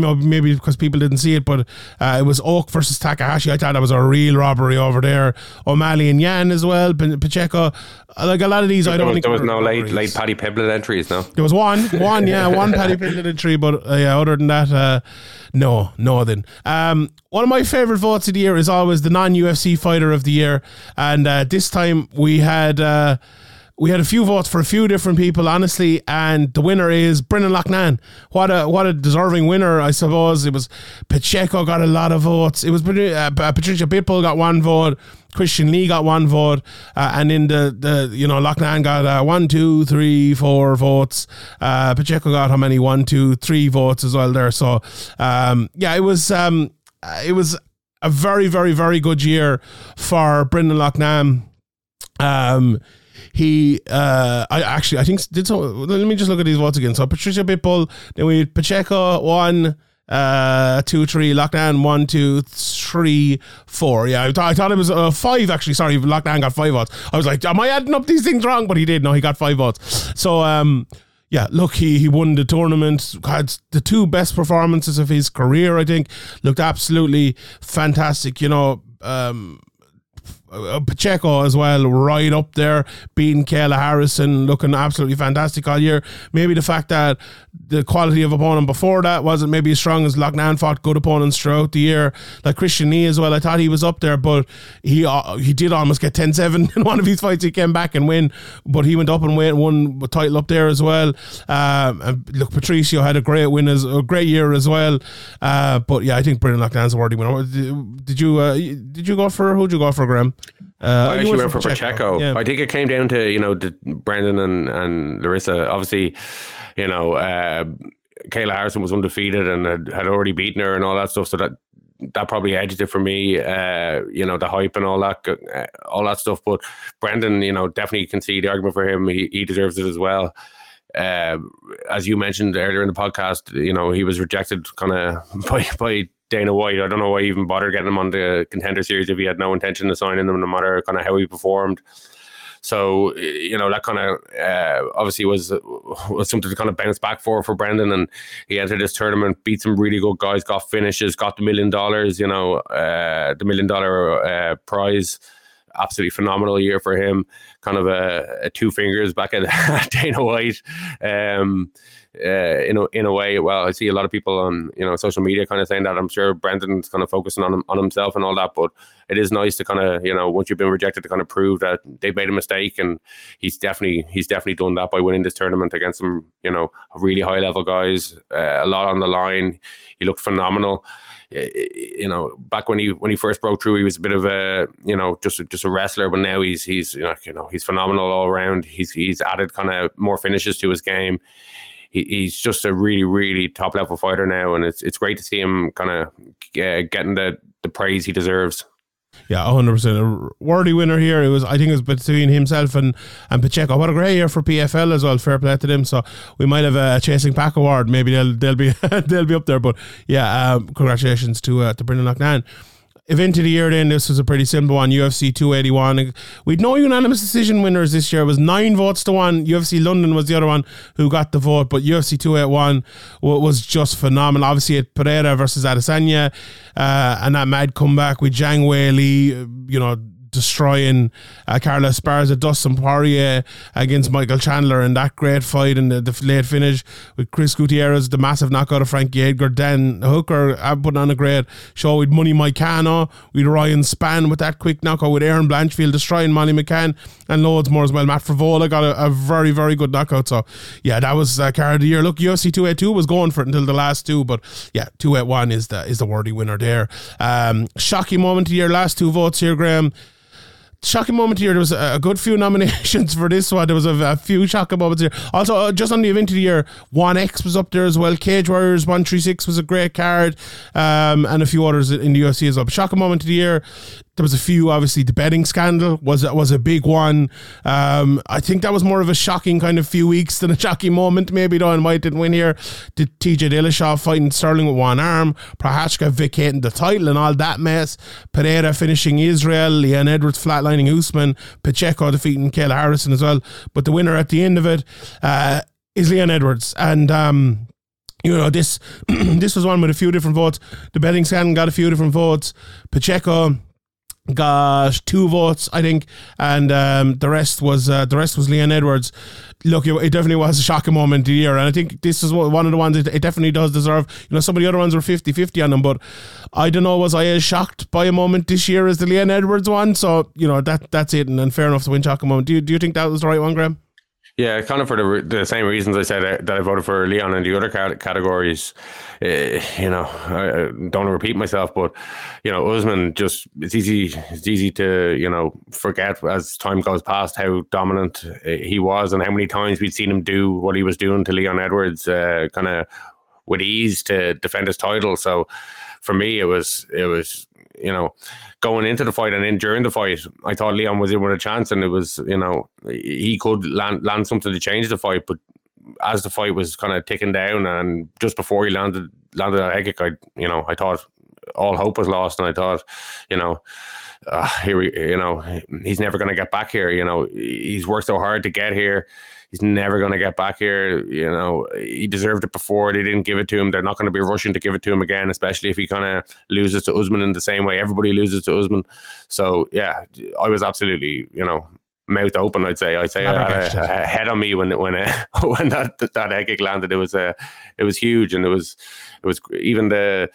know if uh, maybe because people didn't see it, but uh, it was Oak versus Takahashi. I thought that was a real robbery over there. O'Malley and Yan as well. Pacheco, like a lot of these, I don't think there was no late late Paddy Pimblett entries. No, there was one, one, yeah, one Paddy Pimblett entry, but uh, yeah, other than that, uh, no, no. Then um, one of my favorite votes of the year is always the non-U F C fighter of the year, and uh, this time we had. Uh, We had a few votes for a few different people, honestly, and the winner is Brendan Loughnan. What a what a deserving winner, I suppose. It was Pacheco got a lot of votes. It was uh, Patricia Pitbull got one vote. Christian Lee got one vote, uh, and in the, the you know Loughnan got uh, one, two, three, four votes. Uh, Pacheco got how many? One, two, three votes as well there. So um, yeah, it was um, it was a very very very good year for Brendan Loughnan. Um. He, uh, I actually, I think, did so. Let me just look at these votes again. So, Patricia Pitbull, then we had Pacheco, one, uh, two, three, Loughnan, one, two, three, four. Yeah, I, th- I thought it was uh, five, actually. Sorry, Loughnan got five votes. I was like, am I adding up these things wrong? But he did. No, he got five votes. So, um, yeah, look, he, he won the tournament, had the two best performances of his career, I think. Looked absolutely fantastic, you know, um, Uh, Pacheco as well, right up there, beating Kayla Harrison, looking absolutely fantastic all year. Maybe the fact that the quality of opponent before that wasn't maybe as strong as Loughnan, fought good opponents throughout the year, like Christian Lee as well. I thought he was up there, but he uh, he did almost get ten seven in one of his fights. He came back and win, but he went up and went, won a title up there as well. Um, and look, Patricio had a great win, as a great year as well. Uh, but yeah, I think Brendan Loughnan's a worthy winner. Did you uh, did you go for who'd you go for, Graham? Uh, I actually went for Pacheco. Pacheco. Yeah. I think it came down to, you know, Brendan and, and Larissa. Obviously, you know, uh, Kayla Harrison was undefeated and had, had already beaten her and all that stuff. So that that probably edged it for me, uh, you know, the hype and all that, uh, all that stuff. But Brendan, you know, definitely can see the argument for him. He, he deserves it as well. Uh, as you mentioned earlier in the podcast, you know, he was rejected kind of by by. Dana White. I don't know why he even bothered getting him on the Contender Series if he had no intention of signing them, no matter kind of how he performed. So, you know, that kind of uh, obviously was, was something to kind of bounce back for for Brendan. And he entered this tournament, beat some really good guys, got finishes, got the million dollars, you know, uh, the million dollar uh, prize. Absolutely phenomenal year for him. Kind of a, a two fingers back at Dana White. Um, Uh, in a in a way, well, I see a lot of people on, you know, social media kind of saying that. I'm sure Brendan's kind of focusing on him, on himself and all that, but it is nice to kind of, you know, once you've been rejected, to kind of prove that they made a mistake, and he's definitely he's definitely done that by winning this tournament against some, you know, really high level guys. Uh, a lot on the line. He looked phenomenal. You know, back when he when he first broke through, he was a bit of a, you know, just just a wrestler, but now he's he's you know he's phenomenal all around. He's he's added kind of more finishes to his game. He's just a really, really top level fighter now, and it's it's great to see him kind of uh, getting the, the praise he deserves. Yeah, one hundred percent. A worthy winner here. It was, I think it was between himself and, and Pacheco. What a great year for P F L as well. Fair play to them. So we might have a Chasing Pack award. Maybe they'll they'll be they'll be up there. But yeah, um, congratulations to uh, to Brendan Loughnan. Event of the year then, this was a pretty simple one, U F C two eighty-one. We had no unanimous decision winners this year. It was nine votes to one. U F C London was the other one who got the vote, but U F C two eighty-one was just phenomenal. Obviously, at Pereira versus Adesanya, uh, and that mad comeback with Zhang Weili, you know, destroying uh, Carlos Esparza, Dustin Poirier against Michael Chandler in that great fight, and the, the late finish with Chris Gutierrez, the massive knockout of Frankie Edgar. Dan Hooker uh, putting on a great show with Money Maicano, with Ryan Spann with that quick knockout, with Aaron Blanchfield destroying Molly McCann, and loads more as well. Matt Favola got a, a very, very good knockout. So yeah, that was uh, card of the year. Look, U F C two eighty-two was going for it until the last two, but yeah, two eighty-one is the is the worthy winner there. Um, shocking moment of the year, last two votes here, Graham. Shocking moment here. There was a good few nominations for this one. There was a, a few shocking moments here. Also, uh, just on the event of the year, one X was up there as well. Cage Warriors one thirty-six was a great card, um, and a few others in the U F C as well. But shocking moment of the year, there was a few. Obviously, the betting scandal was was a big one. Um, I think that was more of a shocking kind of few weeks than a shocking moment. Maybe Don White didn't win here. Did T J Dillashaw fighting Sterling with one arm? Prochazka vacating the title and all that mess. Pereira finishing Israel. Leon Edwards flatline. Usman, Pacheco defeating Kayla Harrison as well, but the winner at the end of it uh, is Leon Edwards. And um, you know, this this was one with a few different votes. The betting scandal got a few different votes. Pacheco got two votes, I think, and um, the rest was uh, the rest was Leon Edwards. Look, it definitely was a shocking moment of the year, and I think this is one of the ones it definitely does deserve. You know, some of the other ones were fifty-fifty on them, but I don't know, was I as shocked by a moment this year as the Leon Edwards one? So, you know, that that's it, and, and fair enough to win shocking moment. Do you, do you think that was the right one, Graham? Yeah, kind of for the the same reasons I said I, that I voted for Leon in the other cat- categories. Uh, you know, I, I don't want to repeat myself, but, you know, Usman, just, it's easy it's easy to, you know, forget as time goes past how dominant he was and how many times we'd seen him do what he was doing to Leon Edwards, uh, kind of with ease to defend his title. So for me, it was it was. You know, going into the fight and in during the fight, I thought Leon was in with a chance, and it was, you know, he could land, land something to change the fight. But as the fight was kind of ticking down, and just before he landed landed that egg kick, I, you know, I thought all hope was lost, and I thought, you know, uh, here we, you know, he's never going to get back here. You know, he's worked so hard to get here. He's never going to get back here. You know, he deserved it before. They didn't give it to him. They're not going to be rushing to give it to him again, especially if he kind of loses to Usman in the same way everybody loses to Usman. So, yeah, I was absolutely, you know, mouth open, I'd say. I'd say I had a, a head on me when when uh, when that that egg landed. It was uh, it was huge, and it was it was even the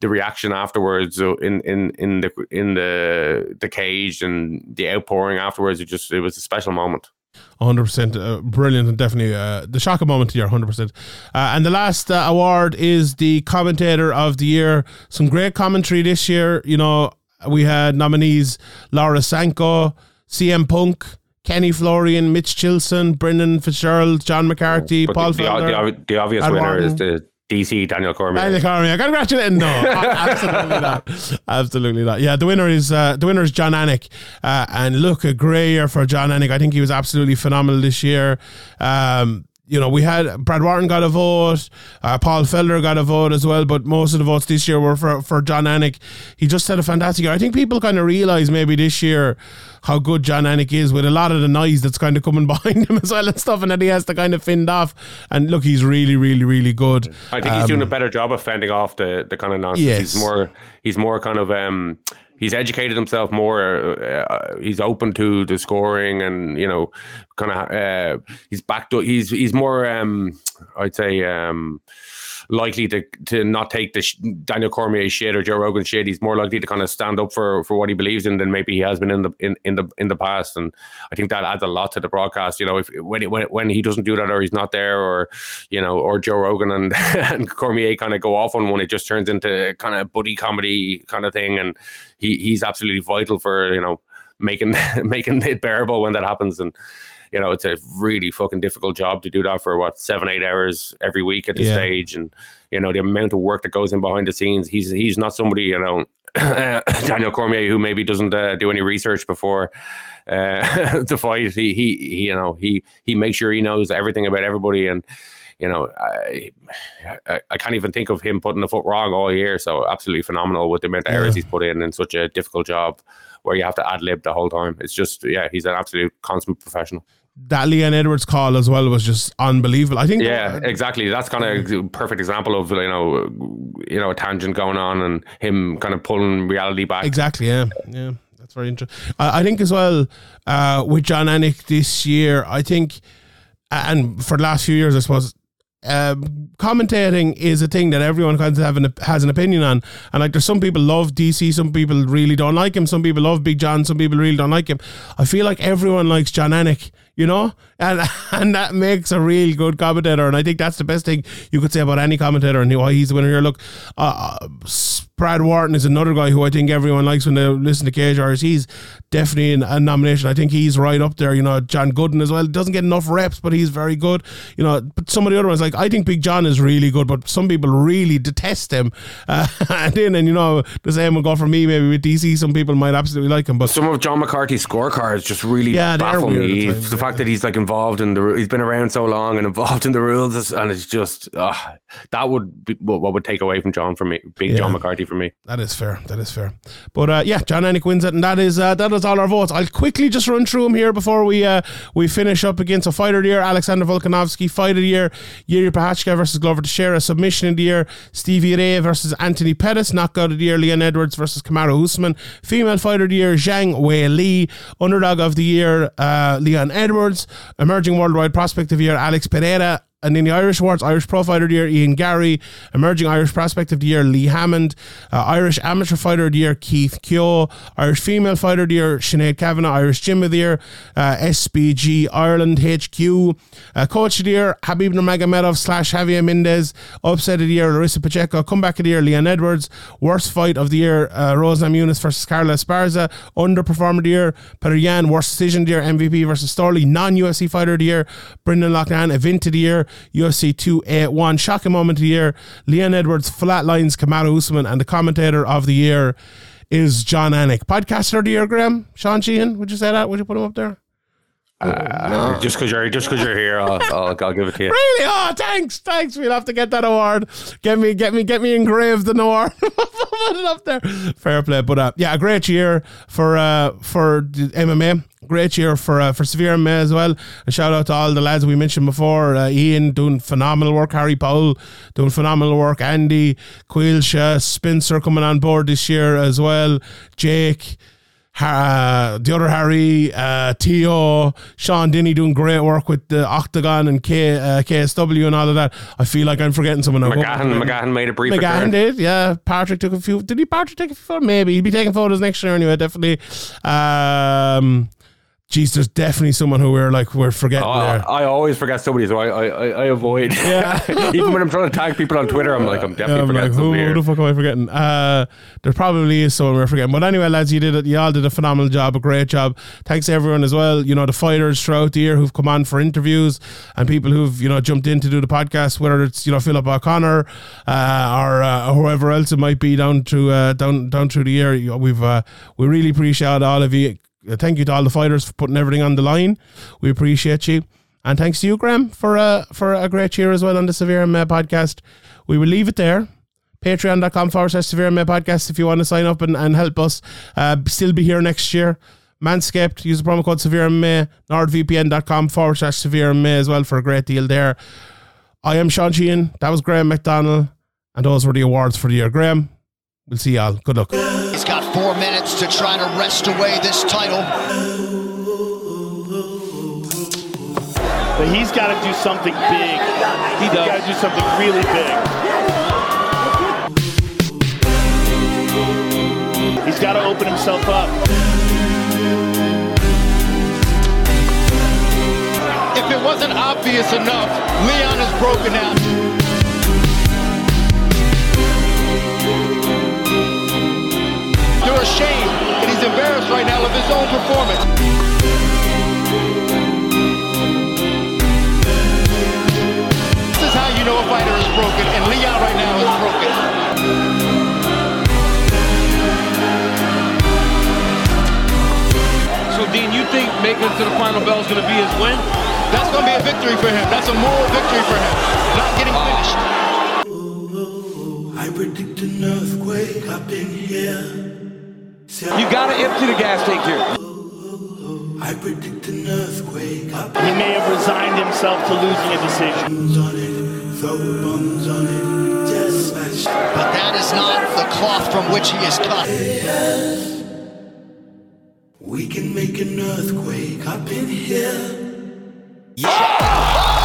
the reaction afterwards in in in the in the the cage and the outpouring afterwards. It just it was a special moment. one hundred percent uh, brilliant, and definitely uh, the shock of moment here, one hundred percent. Uh, and the last uh, award is the Commentator of the Year. Some great commentary this year. You know, we had nominees Laura Sanko, C M Punk, Kenny Florian, Mitch Chilson, Brendan Fitzgerald, John McCarthy, but Paul the, Felder. The, the, the obvious Ed winner Warden. Is the D C Daniel Cormier. Daniel Cormier, congratulate him. No, absolutely not. Absolutely not. Yeah, the winner is uh, the winner is John Anik, uh, and look, a grey year for John Anik. I think he was absolutely phenomenal this year. Um, you know, we had Brad Wharton got a vote, uh, Paul Felder got a vote as well, but most of the votes this year were for, for John Anik. He just had a fantastic year. I think people kind of realise maybe this year how good John Anik is, with a lot of the noise that's kind of coming behind him as well and stuff, and that he has to kind of fend off. And look, he's really, really, really good. I think um, he's doing a better job of fending off the, the kind of nonsense. Yes. He's more, he's more kind of... Um, he's educated himself more. Uh, he's open to the scoring, and you know, kind of. Uh, he's back to. He's he's more. Um, I'd say um, likely to to not take the sh- Daniel Cormier shit or Joe Rogan shit. He's more likely to kind of stand up for, for what he believes in than maybe he has been in the in, in the in the past. And I think that adds a lot to the broadcast. You know, if when it, when it, when he doesn't do that, or he's not there, or you know, or Joe Rogan and, and Cormier kind of go off on one, it just turns into kind of buddy comedy kind of thing. And He he's absolutely vital for, you know, making making it bearable when that happens. And you know, it's a really fucking difficult job to do that for what seven eight hours every week at this yeah. stage. And you know, the amount of work that goes in behind the scenes. He's he's not somebody, you know, Daniel Cormier, who maybe doesn't uh, do any research before uh, the fight. He, he he you know he he makes sure he knows everything about everybody. And you know, I, I I can't even think of him putting the foot wrong all year. So absolutely phenomenal with the amount of errors yeah. he's put in in such a difficult job where you have to ad-lib the whole time. It's just, yeah, he's an absolute consummate professional. That Leon Edwards call as well was just unbelievable. I think yeah, exactly. That's kind of a perfect example of, you know, you know, a tangent going on and him kind of pulling reality back. Exactly, yeah, yeah. That's very interesting. I, I think as well uh, with John Anik this year, I think, and for the last few years, I suppose, Uh, commentating is a thing that everyone kind of have an, has an opinion on, and like there's some people love D C, some people really don't like him, some people love Big John, some people really don't like him. I feel like everyone likes John Anik, you know, and and that makes a real good commentator. And I think that's the best thing you could say about any commentator, and why he's the winner here. Look, uh, Brad Wharton is another guy who I think everyone likes when they listen to Cage Warriors. He's definitely in a nomination. I think he's right up there. You know, John Gooden as well. Doesn't get enough reps, but he's very good. You know, but some of the other ones, like I think Big John is really good, but some people really detest him. Uh, and then, and you know, the same will go for me. Maybe with D C, some people might absolutely like him. But some of John McCarthy's scorecards just really yeah, baffle me. The, the fact that he's like involved in the, he's been around so long and involved in the rules, and it's just uh, that would be what would take away from John for me, Big yeah. John McCarthy. For me, that is fair. That is fair. But uh, yeah, John Anik wins it, and that is uh, that is all our votes. I'll quickly just run through them here before we uh, we finish up again. So, fighter of the year, Alexander Volkanovski. Fight of the year, Yuri Prochazka versus Glover Teixeira. Submission of the year, Stevie Ray versus Anthony Pettis. Knockout of the year, Leon Edwards versus Kamaru Usman. Female fighter of the year, Zhang Weili. Underdog of the year, uh, Leon Edwards. Emerging worldwide prospect of the year, Alex Pereira. And in the Irish awards, Irish Pro Fighter of the Year, Ian Garry. Emerging Irish Prospect of the Year, Lee Hammond. Uh, Irish Amateur Fighter of the Year, Keith Keogh. Irish Female Fighter of the Year, Sinead Kavanagh. Irish Gym of the Year, uh, S B G Ireland H Q. Uh, Coach of the Year, Habib Nurmagomedov slash Javier Mendez. Upset of the Year, Larissa Pacheco. Comeback of the Year, Leon Edwards. Worst Fight of the Year, uh, Rose Namajunas versus Carla Esparza. Underperformer of the Year, Pereira. Worst Decision of the Year, M V P versus Storley. Non-U F C Fighter of the Year, Brendan Loughnan. Event of the Year, U F C two eighty-one. Shocking moment of the year, Leon Edwards flatlines Kamaru Usman, and the commentator of the year is John Anik. Podcaster of the year, Graham, Sean Sheehan, would you say that? Would you put him up there? Uh, no. Just because you're just because you're here, I'll, I'll, I'll give it to you. Really? Oh, thanks, thanks. We'll have to get that award. Get me, get me, get me engraved an award. Put it up there. Fair play, but uh, yeah, a great year for uh for M M A. Great year for uh, for Severe M M A as well. A shout out to all the lads we mentioned before. Uh, Ian doing phenomenal work. Harry Powell doing phenomenal work. Andy Quilsha, Spencer coming on board this year as well. Jake. Uh, the other Harry, uh, T O, Sean Denny doing great work with the Octagon and K, uh, K S W and all of that. I feel like I'm forgetting someone. McGahan, McGahan made a brief McGahan return. did, yeah. Patrick took a few. Did he Patrick take a few photos? Maybe. He'll be taking photos next year anyway, definitely. Um... Jeez, there's definitely someone who we're like we're forgetting. Oh, there. I always forget somebody, so I I, I avoid. Yeah. Even when I'm trying to tag people on Twitter, I'm like I'm definitely yeah, I'm forgetting. Like, somebody who here. The fuck am I forgetting? Uh, there probably is someone we're forgetting. But anyway, lads, you did it. You all did a phenomenal job, a great job. Thanks to everyone as well. You know, the fighters throughout the year who've come on for interviews and people who've you know jumped in to do the podcast, whether it's you know Philip O'Connor uh, or uh, whoever else it might be down to uh, down down through the year. We've uh, we really appreciate all of you. Thank you to all the fighters for putting everything on the line. We appreciate you. And thanks to you, Graham, for uh, for a great year as well on the Severe M M A podcast. We will leave it there. Patreon.com forward slash Severe M M A podcast if you want to sign up and, and help us uh, still be here next year. Manscaped, use the promo code Severe M M A. NordVPN.com forward slash Severe M M A as well for a great deal there. I am Sean Sheehan. That was Graham McDonald. And those were the awards for the year. Graham, we'll see y'all. Good luck. He's got four minutes to try to wrest away this title. But he's got to do something big. He's got to do something really big. He's got to open himself up. If it wasn't obvious enough, Leon is broken down. You're ashamed, and he's embarrassed right now of his own performance. This is how you know a fighter is broken, and Leon right now is broken. So, Dean, you think making it to the final bell is going to be his win? That's going to be a victory for him. That's a moral victory for him. Not getting finished. I predict an earthquake up in here. You gotta empty the gas tank here. I predict an earthquake. He may have resigned himself to losing a decision. But that is not the cloth from which he is cut. Yes, we can make an earthquake up in here. Yeah!